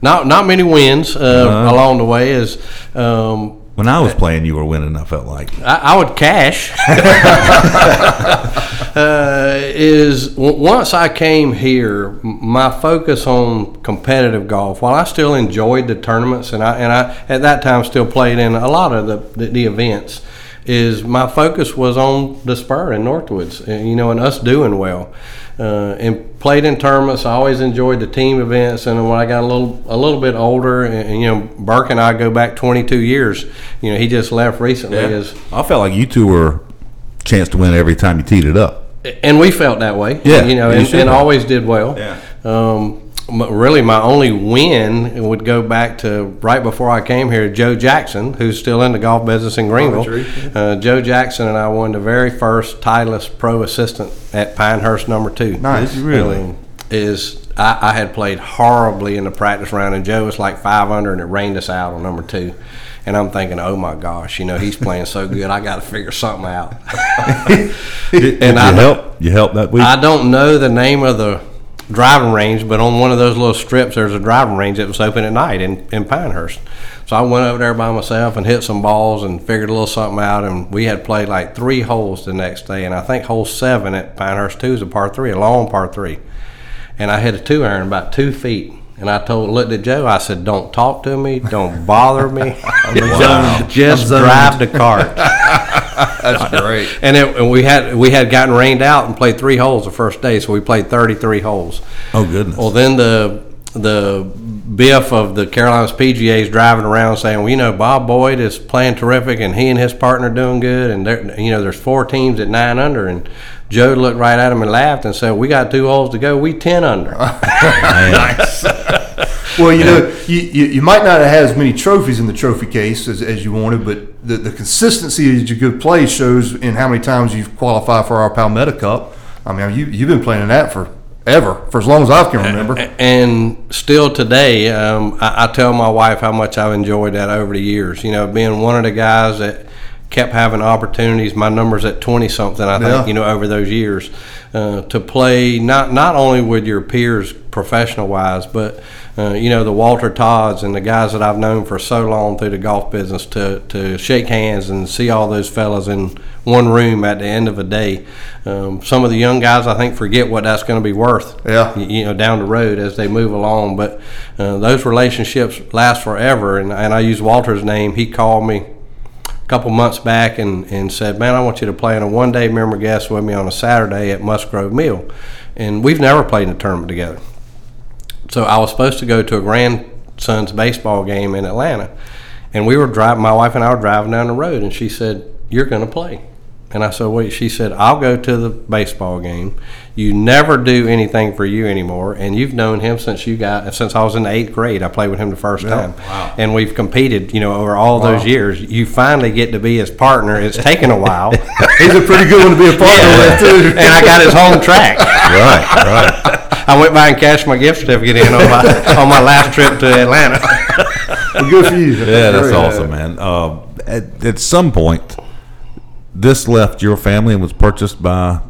Not not many wins uh, uh, along the way is. Um, When I was playing, you were winning, I felt like. I, I would cash. uh, is Once I came here, my focus on competitive golf, while I still enjoyed the tournaments, and I and I at that time still played in a lot of the, the, the events, is my focus was on the Spur in Northwoods, and, you know, and us doing well. Uh, and played in tournaments. I always enjoyed the team events, and when I got a little a little bit older, and, and you know, Burke and I go back twenty-two years. You know, he just left recently. Yeah. As, I felt like you two were a chance to win every time you teed it up. And we felt that way. Yeah, you know, and, and, and always did well. Yeah. Um, really, my only win would go back to right before I came here. Joe Jackson, who's still in the golf business in Greenville. Uh, Joe Jackson and I won the very first Titleist Pro Assistant at Pinehurst Number Two. Nice, really. Um, is I, I had played horribly in the practice round, and Joe was like five under, and it rained us out on number two. And I'm thinking, oh my gosh, you know, he's playing so good. I got to figure something out. and Did I you help you help that week. I don't know the name of the driving range, but on one of those little strips there's a driving range that was open at night in, in Pinehurst. So I went over there by myself and hit some balls and figured a little something out, and we had played like three holes the next day, and I think hole seven at Pinehurst two is a par three, a long par three. And I hit a two iron about two feet. And I told, looked at Joe, I said, "Don't talk to me, don't bother me, wow. just drive the cart." That's great. And, it, and we had we had gotten rained out and played three holes the first day, so we played thirty-three holes. Oh goodness. Well, then the the Biff of the Carolinas P G A is driving around saying, "Well, you know, Bob Boyd is playing terrific, and he and his partner are doing good, and there, you know, there's four teams at nine under." And Joe looked right at him and laughed and said, "We got two holes to go. We ten under." Nice. Well, you know, you, you, you might not have had as many trophies in the trophy case as, as you wanted, but the, the consistency of your good play shows in how many times you've qualified for our Palmetto Cup. I mean, you, you've been playing in that for ever, for as long as I can remember. And still today, um, I, I tell my wife how much I've enjoyed that over the years. You know, being one of the guys that kept having opportunities. My number's at twenty-something, I think, yeah. you know, over those years, uh, to play not, not only with your peers professional-wise, but, uh, you know, the Walter Todds and the guys that I've known for so long through the golf business, to, to shake hands and see all those fellas in one room at the end of a day. Um, some of the young guys, I think, forget what that's going to be worth, yeah. you know, down the road as they move along. But uh, those relationships last forever, and, and I use Walter's name. He called me couple months back and, and said, "Man, I want you to play in a one-day member guest with me on a Saturday at Musgrove Mill." And we've never played in a tournament together. So I was supposed to go to a grandson's baseball game in Atlanta. And we were driving, my wife and I were driving down the road, and she said, "You're going to play." And I said, "Wait." She said, "I'll go to the baseball game. You never do anything for you anymore, and you've known him since you got since I was in the eighth grade. I played with him the first yeah, time, wow. and we've competed, you know, over all wow. those years. You finally get to be his partner. It's taken a while. He's a pretty good one to be a partner yeah. with too. And I got his home track. Right, right. I went by and cashed my gift certificate in on my on my last trip to Atlanta. Well, good for you. Yeah, that's yeah. awesome, man. Uh, at, at some point. This left your family and was purchased by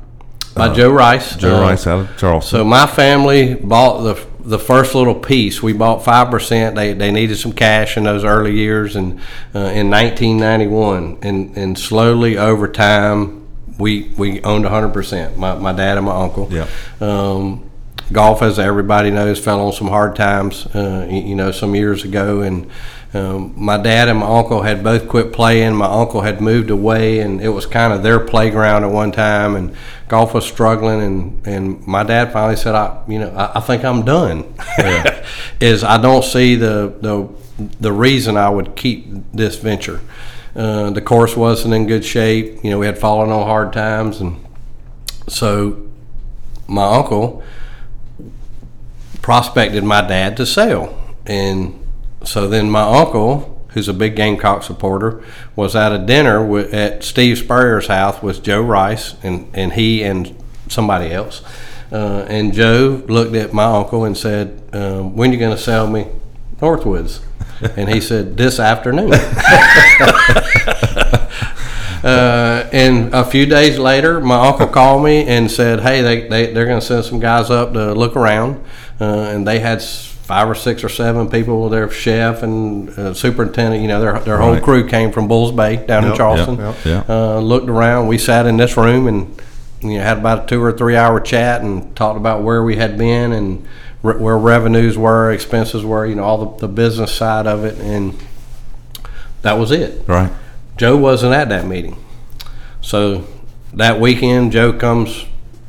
by uh, Joe Rice. Joe uh, Rice out of Charleston. So my family bought the the first little piece. We bought five percent. They they needed some cash in those early years, and uh, in nineteen ninety-one, and and slowly over time, we we owned one hundred percent. My my dad and my uncle. Yeah. Um, golf, as everybody knows, fell on some hard times. Uh, you know, some years ago, and. Um, my dad and my uncle had both quit playing. My uncle had moved away, and it was kind of their playground at one time, and golf was struggling, and, and my dad finally said, I, you know, I, I think I'm done. Yeah. Is I don't see the, the the reason I would keep this venture. Uh, the course wasn't in good shape. You know, we had fallen on hard times, and so my uncle prospected my dad to sell, and so then my uncle, who's a big Gamecock supporter, was at a dinner with, at Steve Spurrier's house with Joe Rice and, and he and somebody else. Uh, and Joe looked at my uncle and said, uh, "When are you going to sell me Northwoods?" And he said, "This afternoon." Uh, and a few days later, my uncle called me and said, "Hey, they, they, they're going to send some guys up to look around." Uh, and they had five or six or seven people, their chef and uh, superintendent, you know, their their whole right. crew came from Bulls Bay down yep, in Charleston, yep, yep. Uh, looked around. We sat in this room and, you know, had about a two or three hour chat and talked about where we had been and re- where revenues were, expenses were, you know, all the, the business side of it. And that was it. Right. Joe wasn't at that meeting. So that weekend, Joe comes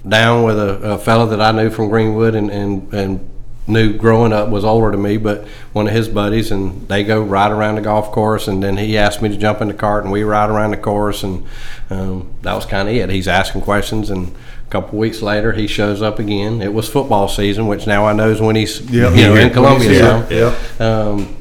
down with a, a fellow that I knew from Greenwood and, and, and knew growing up, was older than me, but one of his buddies, and they go right around the golf course, and then he asked me to jump in the cart and we ride around the course, and um, that was kind of it. He's asking questions, and a couple weeks later he shows up again. It was football season, which now I know is when he's yep. you know in Columbia yeah. So. Yep. Um,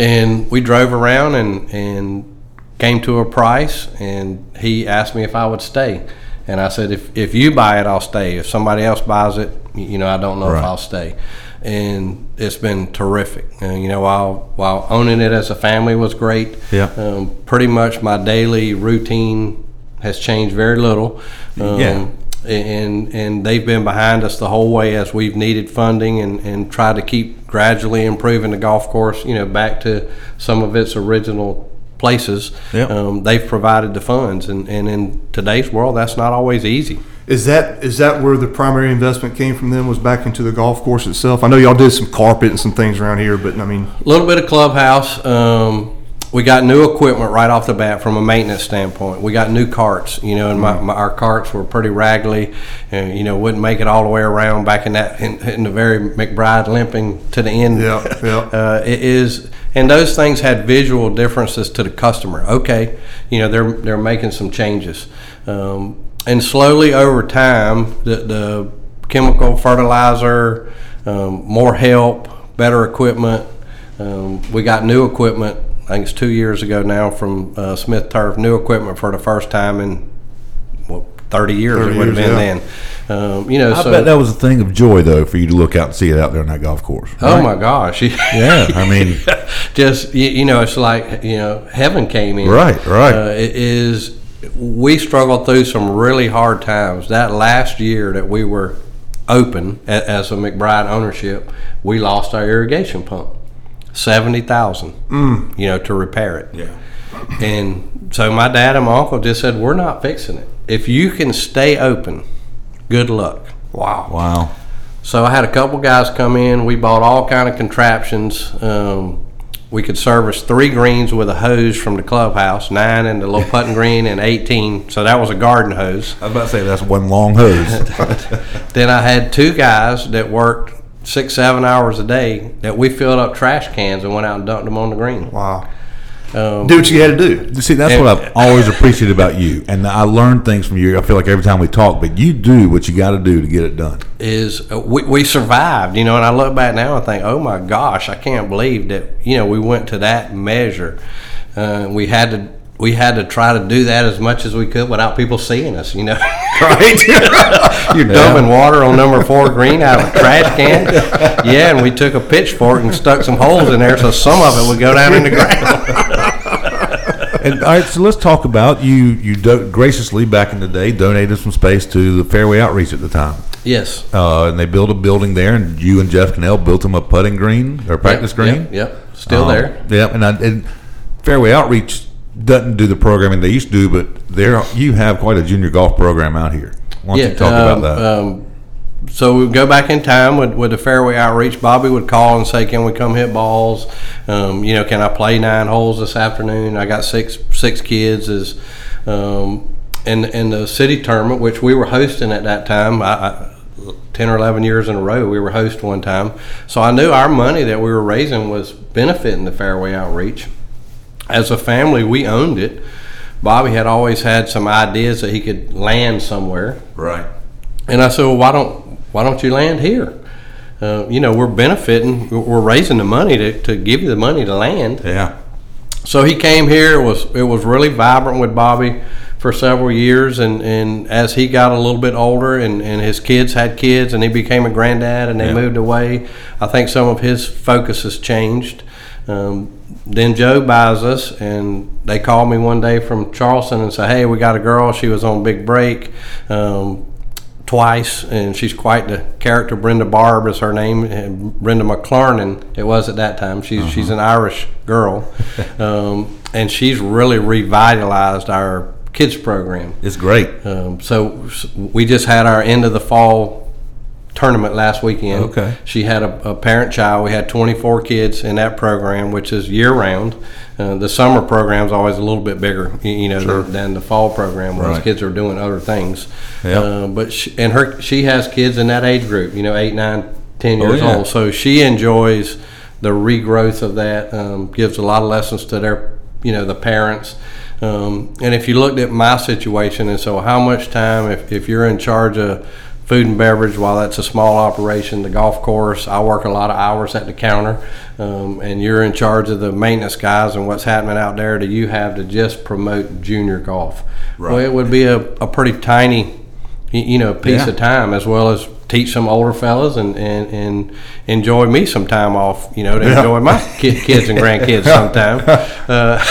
and we drove around and and came to a price, and he asked me if I would stay, and I said, if if you buy it, I'll stay. If somebody else buys it, you know, I don't know right. if I'll stay. And it's been terrific. And, you know, while while owning it as a family was great, yeah. um, pretty much my daily routine has changed very little. Um, yeah. And and they've been behind us the whole way as we've needed funding and, and tried to keep gradually improving the golf course, you know, back to some of its original places. Yep. Um, they've provided the funds, and, and in today's world, that's not always easy. Is that is that where the primary investment came from? Then was back into the golf course itself. I know y'all did some carpet and some things around here, but I mean, a little bit of clubhouse. Um, we got new equipment right off the bat from a maintenance standpoint. We got new carts, you know, and my, my, our carts were pretty raggedy, and you know wouldn't make it all the way around back in that in, in the very McBride limping to the end. Yeah, yeah. Uh, it is. And those things had visual differences to the customer. Okay, you know, they're they're making some changes. Um, and slowly over time, the, the chemical fertilizer, um, more help, better equipment. Um, we got new equipment, I think it's two years ago now, from uh, Smith Turf, new equipment for the first time in well, thirty years it would have been yeah. then. Um, you know, I so, bet that was a thing of joy, though, for you to look out and see it out there on that golf course. Right? Oh, my gosh. Yeah, I mean. Just, you, you know, it's like, you know, heaven came in. Right, right. Uh, it is, we struggled through some really hard times. That last year that we were open at, as a McBride ownership, we lost our irrigation pump, seventy thousand dollars, mm. you know, to repair it. Yeah. And so my dad and my uncle just said, we're not fixing it. If you can stay open, good luck. Wow. Wow. So I had a couple guys come in. We bought all kind of contraptions. Um, we could service three greens with a hose from the clubhouse, nine in the little putting green and eighteen. So that was a garden hose. I was about to say that's one long hose. Then I had two guys that worked six, seven hours a day that we filled up trash cans and went out and dumped them on the green. Wow. Um, do what you had to do. See, that's and, what I've always appreciated about you, and I learned things from you. I feel like every time we talk, but you do what you got to do to get it done. Is uh, we, we survived, you know, and I look back now and think, oh my gosh, I can't believe that, you know, we went to that measure. Uh, we had to we had to try to do that as much as we could without people seeing us, you know. Right? You're dumping yeah. water on number four green out of a trash can. Yeah, and we took a pitchfork and stuck some holes in there so some of it would go down in the ground. And, all right, so let's talk about you. You do, graciously back in the day donated some space to the Fairway Outreach at the time. Yes. Uh, and they built a building there, and you and Jeff Cannell built them a putting green or practice yep, green. Yep. yep. Still um, there. Yep. And, I, and Fairway Outreach doesn't do the programming they used to do, but there you have quite a junior golf program out here. Why don't yeah, you talk um, about that? Um, So we would go back in time with, with the Fairway Outreach. Bobby would call and say, can we come hit balls? Um, you know, can I play nine holes this afternoon? I got six six kids. Is um, in, in the city tournament, which we were hosting at that time, I, I, ten or eleven years in a row, we were host one time. So I knew our money that we were raising was benefiting the Fairway Outreach. As a family, we owned it. Bobby had always had some ideas that he could land somewhere. Right. And I said, well, why don't... Why don't you land here? Uh, you know, we're benefiting. We're raising the money to, to give you the money to land. Yeah. So he came here. It was, it was really vibrant with Bobby for several years. And, and as he got a little bit older and, and his kids had kids and he became a granddad and they yeah. moved away, I think some of his focus has changed. Um, then Joe buys us, and they called me one day from Charleston and said, hey, we got a girl. She was on Big Break. Um, twice, and she's quite the character. Brenda Barb is her name, and Brenda McClarnon it was at that time. She's uh-huh. she's an Irish girl, um, and she's really revitalized our kids program. It's great. Um, so we just had our end of the fall tournament last weekend. Okay. She had a, a parent child. We had twenty-four kids in that program, which is year-round. Uh, the summer program is always a little bit bigger, you know, sure. than the fall program where right. those kids are doing other things. Yep. Uh, but she, and her, she has kids in that age group, you know, eight, nine, ten years oh, yeah. old. So she enjoys the regrowth of that. Um, gives a lot of lessons to their, you know, the parents. Um, and if you looked at my situation, and so how much time if, if you're in charge of food and beverage, while that's a small operation, the golf course, I work a lot of hours at the counter, um, and you're in charge of the maintenance guys and what's happening out there, do you have to just promote junior golf? Right. Well, it would be a, a pretty tiny, you know, piece yeah. of time, as well as teach some older fellas and, and, and enjoy me some time off, you know, to yeah. enjoy my ki- kids and grandkids sometime. Uh,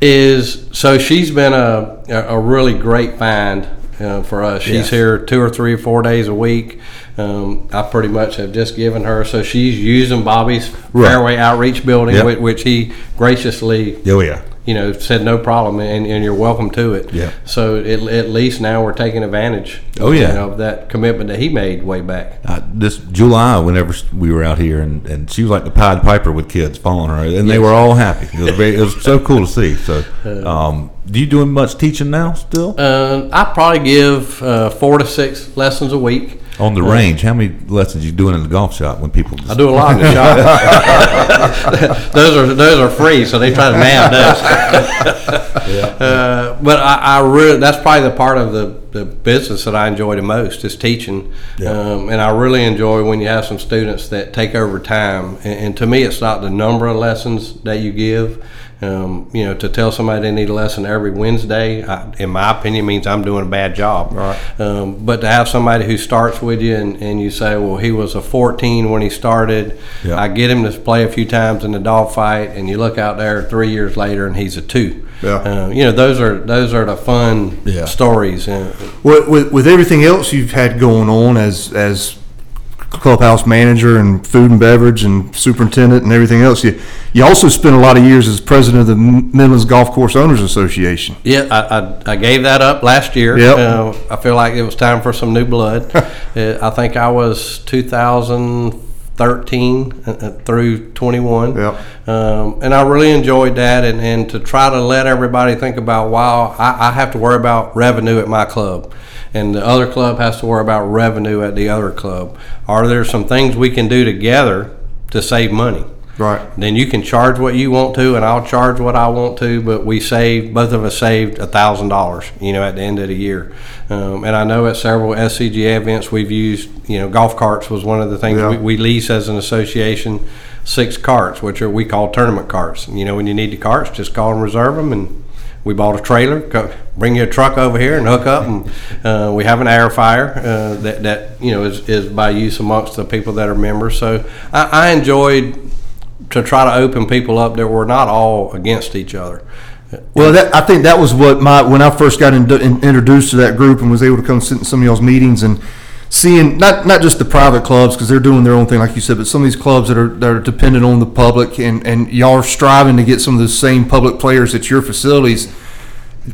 is so she's been a, a really great find. Uh, for us, she's yes. here two or three, four days a week. Um, I pretty much have just given her, so she's using Bobby's right. Fairway Outreach building, yep. which, which he graciously, oh, yeah. you know, said no problem, and, and you're welcome to it. Yeah. So it, at least now we're taking advantage. Oh yeah. You know, of that commitment that he made way back. Uh, this July, whenever we were out here, and, and she was like the Pied Piper with kids following her, and yes. they were all happy. It was, very, it was so cool to see. So. Um, Do you doing much teaching now still? Uh, I probably give uh, four to six lessons a week. On the range, how many lessons you doing in the golf shop when people? Just I do a lot in the shop. those are those are free, so they try to nab those. yeah. uh, but I, I really that's probably the part of the, the business that I enjoy the most is teaching, yeah. um, and I really enjoy when you have some students that take over time. And, and to me, it's not the number of lessons that you give. Um, you know, to tell somebody they need a lesson every Wednesday, I, in my opinion, means I'm doing a bad job. Right. Um, but to have somebody who starts with you and, and you say, well, he was a fourteen when he started. Yep. I get him to play a few times in the dog fight, and you look out there three years later, and he's a two. Yeah. Uh, you know, those are those are the fun yeah. stories. And, with, with, with everything else you've had going on as as clubhouse manager and food and beverage and superintendent and everything else, you you also spent a lot of years as president of the Midlands Golf Course Owners Association. Yeah, I I, I gave that up last year. Yep. Uh, I feel like it was time for some new blood. uh, I think I was two thousand thirteen uh, through twenty-one. Yep. Um, and I really enjoyed that, and, and to try to let everybody think about, wow, I, I have to worry about revenue at my club. And the other club has to worry about revenue at the other club. Are there some things we can do together to save money? Right. Then you can charge what you want to, and I'll charge what I want to, but we saved, both of us saved a thousand dollars, you know, at the end of the year. Um, and I know at several S C G A events we've used, you know, golf carts was one of the things yeah. we, we lease as an association, six carts, which are we call tournament carts. You know, when you need the carts, just call and reserve them, and we bought a trailer, co- bring your truck over here and hook up, and uh, we have an air fire uh, that, that, you know, is, is by use amongst the people that are members. So I, I enjoyed to try to open people up that were not all against each other. Well, that, I think that was what my, when I first got in, in, introduced to that group and was able to come sit in some of y'all's meetings and seeing not, not just the private clubs, because they're doing their own thing, like you said, but some of these clubs that are that are dependent on the public, and, and y'all are striving to get some of those same public players at your facilities.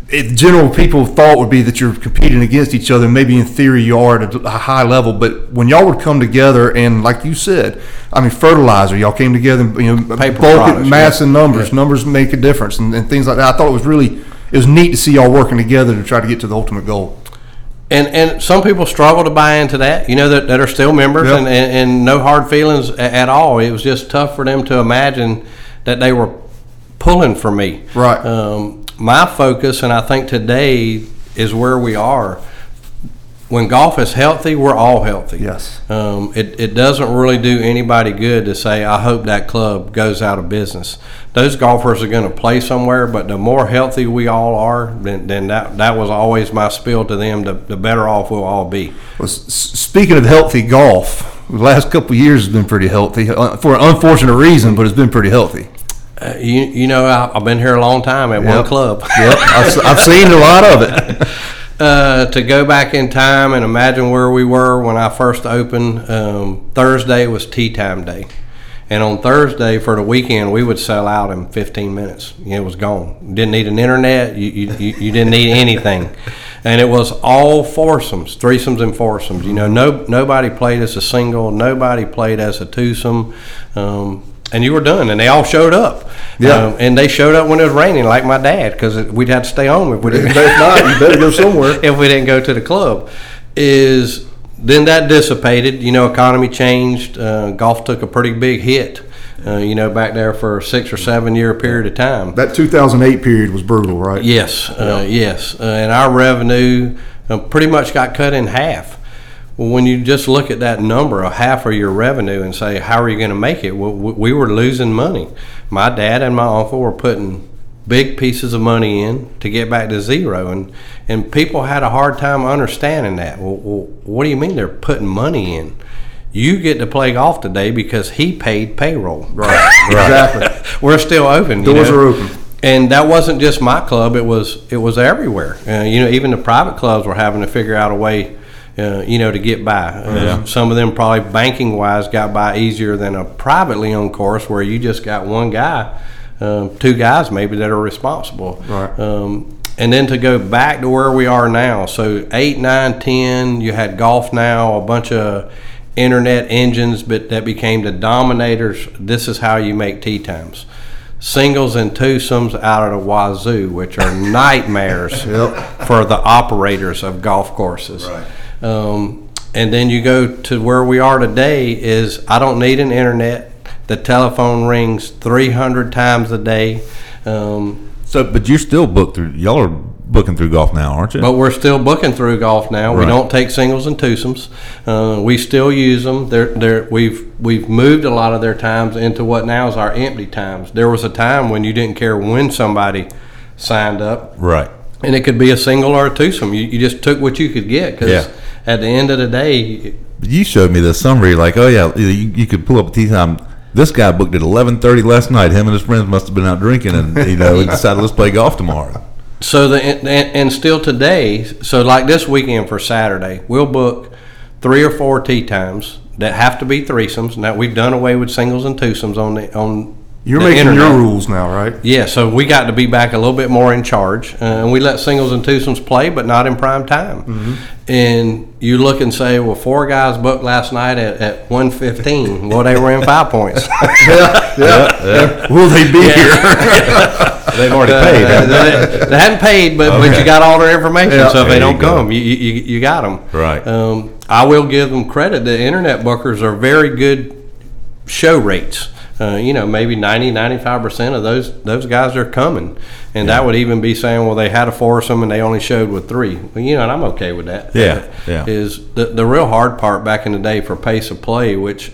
If general people thought would be that you're competing against each other, maybe in theory you are at a high level, but when y'all would come together and, like you said, I mean, fertilizer, y'all came together, you know, paper bulk products, mass yeah. and numbers, yeah. numbers make a difference, and, and things like that. I thought it was really, it was neat to see y'all working together to try to get to the ultimate goal. And and some people struggle to buy into that, you know, that, that are still members, yep. and, and, and no hard feelings at all. It was just tough for them to imagine that they were pulling for me. Right. Um, my focus, and I think today is where we are, when golf is healthy, we're all healthy. Yes. Um, it, it doesn't really do anybody good to say, I hope that club goes out of business. Those golfers are going to play somewhere, but the more healthy we all are, then, then that, that was always my spiel to them, the, the better off we'll all be. Well, s- speaking of healthy golf, the last couple of years has been pretty healthy, for an unfortunate reason, but it's been pretty healthy. Uh, you you know, I, I've been here a long time at yep. one club. Yep, I've, I've seen a lot of it. Uh, to go back in time and imagine where we were when I first opened, um, Thursday was tee time day. And on Thursday for the weekend, we would sell out in fifteen minutes. It was gone. Didn't need an internet. You you, you, you didn't need anything. And it was all foursomes, threesomes and foursomes. You know, no nobody played as a single. Nobody played as a twosome. Um And you were done, and they all showed up. Yeah, um, and they showed up when it was raining, like my dad, because we'd have to stay home if we didn't. If not, you better go somewhere. If we didn't go to the club, is then that dissipated. You know, economy changed. Uh, golf took a pretty big hit. Uh, you know, back there for a six or seven year period of time. That two thousand eight period was brutal, right? Yes, uh, yeah. yes, uh, and our revenue uh, pretty much got cut in half. When you just look at that number, a half of your revenue, and say, how are you going to make it? Well, we were losing money. My dad and my uncle were putting big pieces of money in to get back to zero, and, and people had a hard time understanding that. Well, what do you mean they're putting money in? You get to play golf today because he paid payroll. Right, right. Exactly. We're still open. Doors you know? are open. And that wasn't just my club. It was, it was everywhere. Uh, you know, even the private clubs were having to figure out a way Uh, you know, to get by. Uh, yeah. Some of them probably banking-wise got by easier than a privately owned course where you just got one guy, uh, two guys maybe that are responsible. Right. Um, and then to go back to where we are now, so eight, nine, ten, you had golf now, a bunch of internet engines but that became the dominators. This is how you make tee times. Singles and twosomes out of the wazoo, which are nightmares yep. for the operators of golf courses. Right. Um, and then you go to where we are today is I don't need an internet. The telephone rings three hundred times a day. Um, so, but you're still booked through. Y'all are booking through golf now, aren't you? But we're still booking through golf now. Right. We don't take singles and twosomes. Uh, we still use them. They're, they're, we've we've moved a lot of their times into what now is our empty times. There was a time when you didn't care when somebody signed up. Right. And it could be a single or a twosome. You, you just took what you could get because yeah. at the end of the day. You showed me the summary like, oh, yeah, you, you could pull up a tee time. This guy booked at eleven thirty last night. Him and his friends must have been out drinking and, you know, decided let's play golf tomorrow. So the and, and still today, so like this weekend for Saturday, we'll book three or four tee times that have to be threesomes. Now, we've done away with singles and twosomes on the on. You're making internet. Your rules now, right? Yeah, so we got to be back a little bit more in charge. Uh, and we let singles and twosomes play, but not in prime time. Mm-hmm. And you look and say, well, four guys booked last night at, at one fifteen. Well, they were in five points. yeah, yeah, yeah. Will they be yeah. here? They've already paid. Uh, they, they, they hadn't paid, but, okay. but you got all their information, yeah. so if there they don't go. come, you, you, you got them. Right. Um, I will give them credit. The internet bookers are very good show rates. uh, you know, maybe ninety, ninety-five percent of those those guys are coming. And yeah. that would even be saying, well, they had a foursome and they only showed with three. Well, you know, and I'm okay with that. Yeah, yeah. Is the, the real hard part back in the day for pace of play, which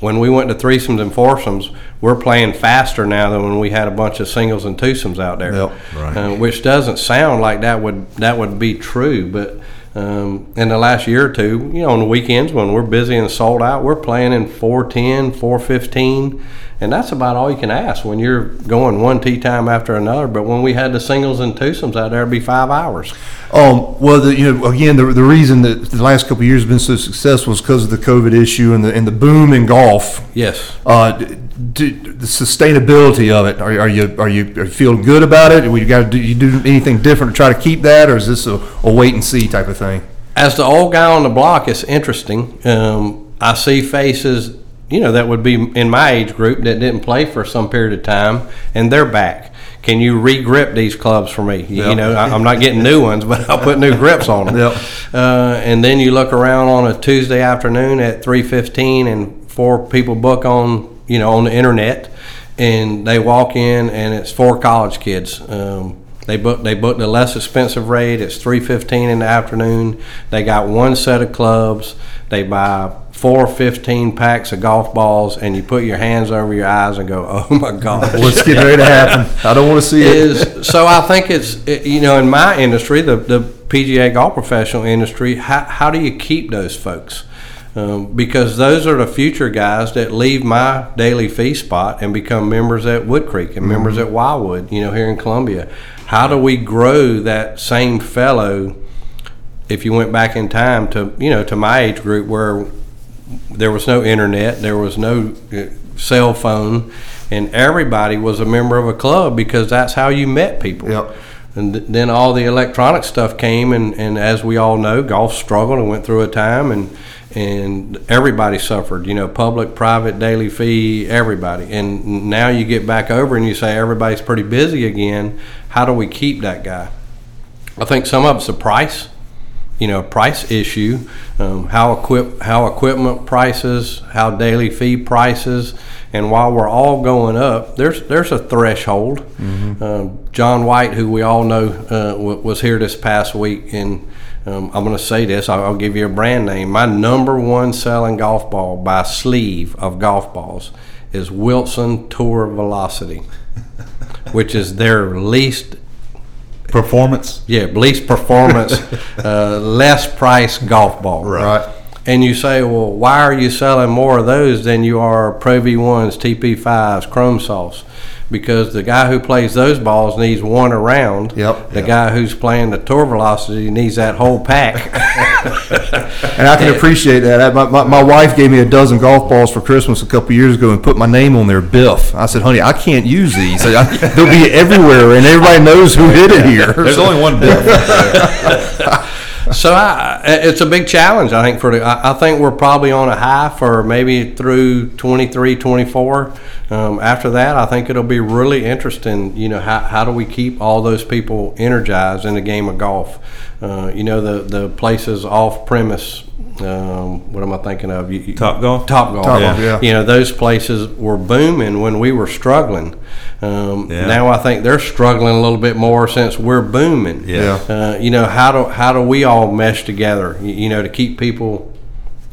when we went to threesomes and foursomes, we're playing faster now than when we had a bunch of singles and twosomes out there. Yep, right. Uh, which doesn't sound like that would that would be true, but um, in the last year or two, you know, on the weekends when we're busy and sold out, we're playing in four ten, four fifteen, and that's about all you can ask when you're going one tee time after another. But when we had the singles and twosomes out there, it'd be five hours. Um, well, the, you know, again, the the reason that the last couple of years have been so successful is because of the COVID issue and the and the boom in golf. Yes. Uh, do, the sustainability of it. Are, are you are you, are you feeling good about it? We got to do you do anything different to try to keep that, or is this a, a wait and see type of thing? As the old guy on the block, it's interesting. Um, I see faces, you know, that would be in my age group that didn't play for some period of time, and they're back. Can you re-grip these clubs for me? Yep. You know, I, I'm not getting new ones, but I'll put new grips on them. Yep. Uh, and then you look around on a Tuesday afternoon at three fifteen, and four people book on, you know, on the internet, and they walk in, and it's four college kids. Um, They booked they booked the less expensive rate. It's three fifteen in the afternoon. They got one set of clubs. They buy four fifteen packs of golf balls, and you put your hands over your eyes and go, oh, my gosh. What's getting ready to happen? I don't want to see it. Is, so I think it's, it, you know, in my industry, the, the P G A golf professional industry, how, how do you keep those folks? Um, because those are the future guys that leave my daily fee spot and become members at Wood Creek and members mm-hmm. at Wildwood, you know, here in Columbia. How do we grow that same fellow, if you went back in time to, you know, to my age group where there was no internet, there was no cell phone, and everybody was a member of a club because that's how you met people. Yep. And th- then all the electronic stuff came, and, and as we all know, golf struggled and went through a time, and and everybody suffered, you know, public, private, daily fee, everybody. And now you get back over and you say everybody's pretty busy again. How do we keep that guy? I think some of it's a price, you know, price issue, um, how equip, how equipment prices, how daily fee prices. And while we're all going up, there's there's a threshold. Mm-hmm. Um, John White, who we all know, uh, w- was here this past week, and Um, I'm going to say this. I'll, I'll give you a brand name. My number one selling golf ball by sleeve of golf balls is Wilson Tour Velocity, which is their least performance. Yeah, least performance, uh, less price golf ball. Right. right. And you say, well, why are you selling more of those than you are Pro V ones, T P fives, Chrome Sauce? Because the guy who plays those balls needs one around. Yep. The yep. guy who's playing the Tour Velocity needs that whole pack. And I can appreciate that. My, my, my wife gave me a dozen golf balls for Christmas a couple years ago and put my name on there, Biff. I said, honey, I can't use these. I, they'll be everywhere, and everybody knows who hit it here. There's only one Biff. So I, it's a big challenge, I think. For the, I, I think we're probably on a high for maybe through twenty-three, twenty-four. Um, after that, I think it'll be really interesting, you know, how, how do we keep all those people energized in the game of golf? Uh, you know, the, the places off-premise, um, what am I thinking of? You, you, Top Golf? Top Golf. Top yeah. Yeah. You know, those places were booming when we were struggling. Um, yeah. Now I think they're struggling a little bit more since we're booming. Yeah. Uh, you know, how do, how do we all mesh together, you, you know, to keep people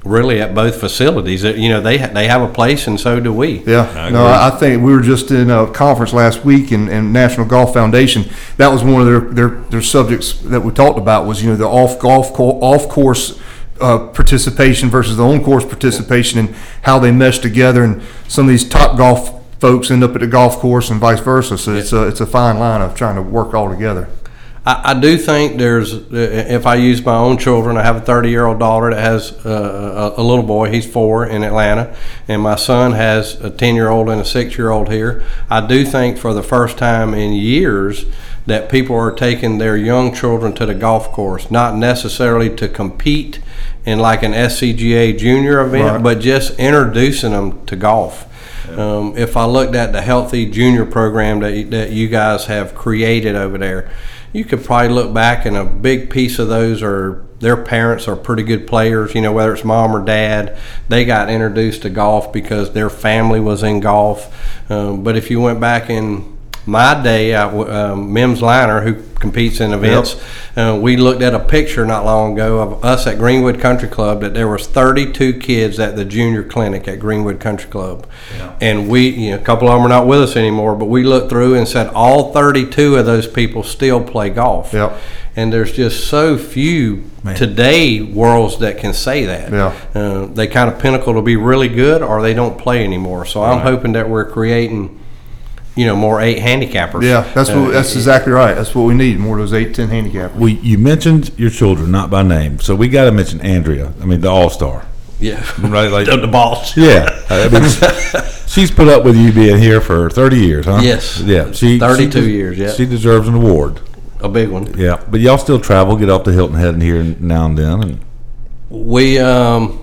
really at both facilities? You know, they they have a place, and so do we. Yeah. I no, I think we were just in a conference last week, and, and National Golf Foundation. That was one of their, their, their subjects that we talked about was, you know, the off golf off course uh, participation versus the on course participation, and how they mesh together. And some of these top golf folks end up at the golf course, and vice versa. So yeah. it's a it's a fine line of trying to work all together. I, I do think there's, if I use my own children, I have a thirty-year-old daughter that has uh, a, a little boy, he's four, in Atlanta, and my son has a ten-year-old and a six-year-old here. I do think for the first time in years that people are taking their young children to the golf course, not necessarily to compete in like an S C G A junior event, right. but just introducing them to golf. Um, if I looked at the Healthy Junior program that that you guys have created over there, you could probably look back, and a big piece of those are their parents are pretty good players, you know, whether it's mom or dad. They got introduced to golf because their family was in golf. Um, but if you went back in my day, I, um, Mims Liner, who competes in events, yep. uh, we looked at a picture not long ago of us at Greenwood Country Club that there was thirty-two kids at the junior clinic at Greenwood Country Club. Yeah. And we, you know, a couple of them are not with us anymore, but we looked through and said all thirty-two of those people still play golf. Yep. And there's just so few Man. today worlds that can say that. Yeah. Uh, they kind of pinnacle to be really good or they don't play anymore. So I'm right. hoping that we're creating – you know, more eight handicappers. Yeah, that's what, uh, that's exactly right. That's what we need, more of those eight, ten handicappers. We, you mentioned your children, not by name, so we got to mention Andrea. I mean, the all-star. Yeah, right, like the boss. Yeah, I mean, she's put up with you being here for thirty years, huh? Yes. Yeah, she thirty-two she, years. Yeah, she deserves an award, a big one. Yeah, but y'all still travel, get off to Hilton Head and here now and then. And we, um,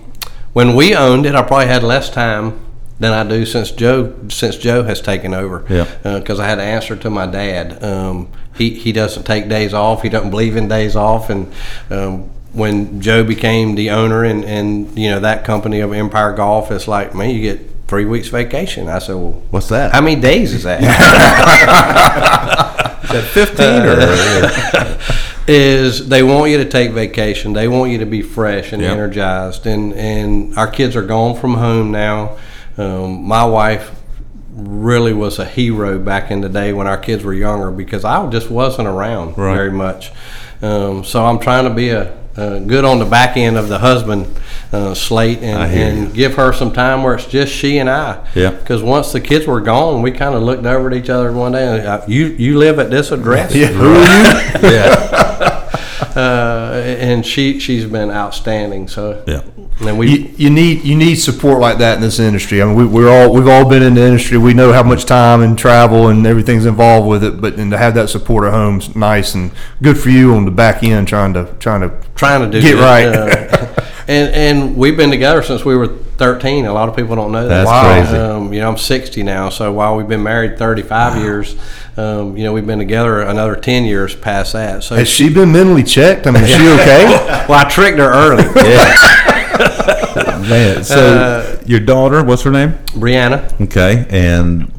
when we owned it, I probably had less time than I do since Joe since Joe has taken over. Yeah. Because uh, I had to answer to my dad. Um, he he doesn't take days off. He doesn't believe in days off. And um, when Joe became the owner and and you know that company of Empire Golf, it's like, man, you get three weeks vacation. I said, well, what's that? How many days is that? Is that fifteen or? Is they want you to take vacation. They want you to be fresh and yep. energized. And and our kids are gone from home now. Um, my wife really was a hero back in the day when our kids were younger because I just wasn't around right. very much. Um, so I'm trying to be a, a good on the back end of the husband uh, slate and, and give her some time where it's just she and I. Yeah. Because once the kids were gone, we kind of looked over at each other one day and you you live at this address? Yeah. Who are you? Yeah. Uh, and she she's been outstanding. So yeah, and we you, you need you need support like that in this industry. I mean, we, we're all we've all been in the industry. We know how much time and travel and everything's involved with it. But and to have that support at home is nice and good for you on the back end trying to trying to trying to do get good. right. Uh, and and we've been together since we were thirteen. A lot of people don't know that. That's wow. crazy. Um, you know, I'm sixty now. So while we've been married thirty-five wow. years. Um, you know, we've been together another ten years past that. So has she been mentally checked? I mean, is she okay? Well, I tricked her early. Yeah. Man, so uh, your daughter, what's her name? Brianna. Okay, and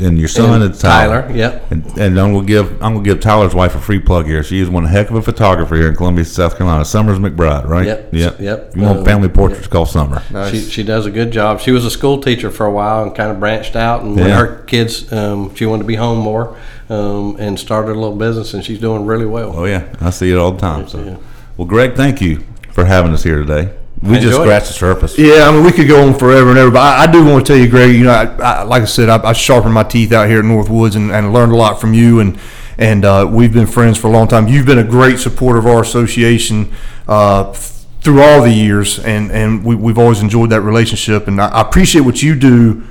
and your son and is Tyler. Tyler. Yep. And, and I'm gonna give I'm gonna give Tyler's wife a free plug here. She is one heck of a photographer here in Columbia, South Carolina. Summers McBride, right? Yep. Yep. Yep. You want uh, family portraits? Yep. Call Summer. Nice. She she does a good job. She was a school teacher for a while and kind of branched out. And yeah. when her kids, um, she wanted to be home more. Um, and started a little business, and she's doing really well. Oh, yeah. I see it all the time. So. Yeah. Well, Greg, thank you for having us here today. We Enjoy just scratched it. the surface. Yeah, I mean, we could go on forever and ever, but I, I do want to tell you, Greg, you know, I, I, like I said, I, I sharpened my teeth out here at Northwoods and, and learned a lot from you, and and uh, we've been friends for a long time. You've been a great supporter of our association uh, through all the years, and, and we, we've always enjoyed that relationship, and I, I appreciate what you do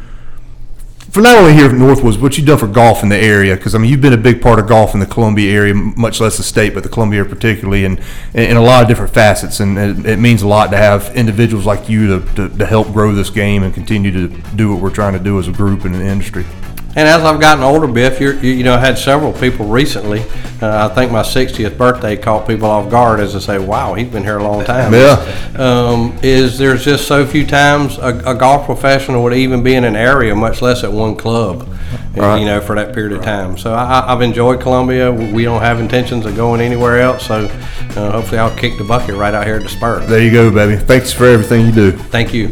for not only here at Northwoods, but what you've done for golf in the area, because I mean you've been a big part of golf in the Columbia area, much less the state, but the Columbia area particularly, and in a lot of different facets. And it, it means a lot to have individuals like you to, to, to help grow this game and continue to do what we're trying to do as a group in the industry. And as I've gotten older, Biff, you're, you you know had several people recently. Uh, I think my sixtieth birthday caught people off guard as they say, "Wow, he's been here a long time." Yeah. Um, is there's just so few times a, a golf professional would even be in an area, much less at one club, right. you know, for that period of time. So I, I've enjoyed Columbia. We don't have intentions of going anywhere else. So uh, hopefully, I'll kick the bucket right out here at the Spur. There you go, baby. Thanks for everything you do. Thank you.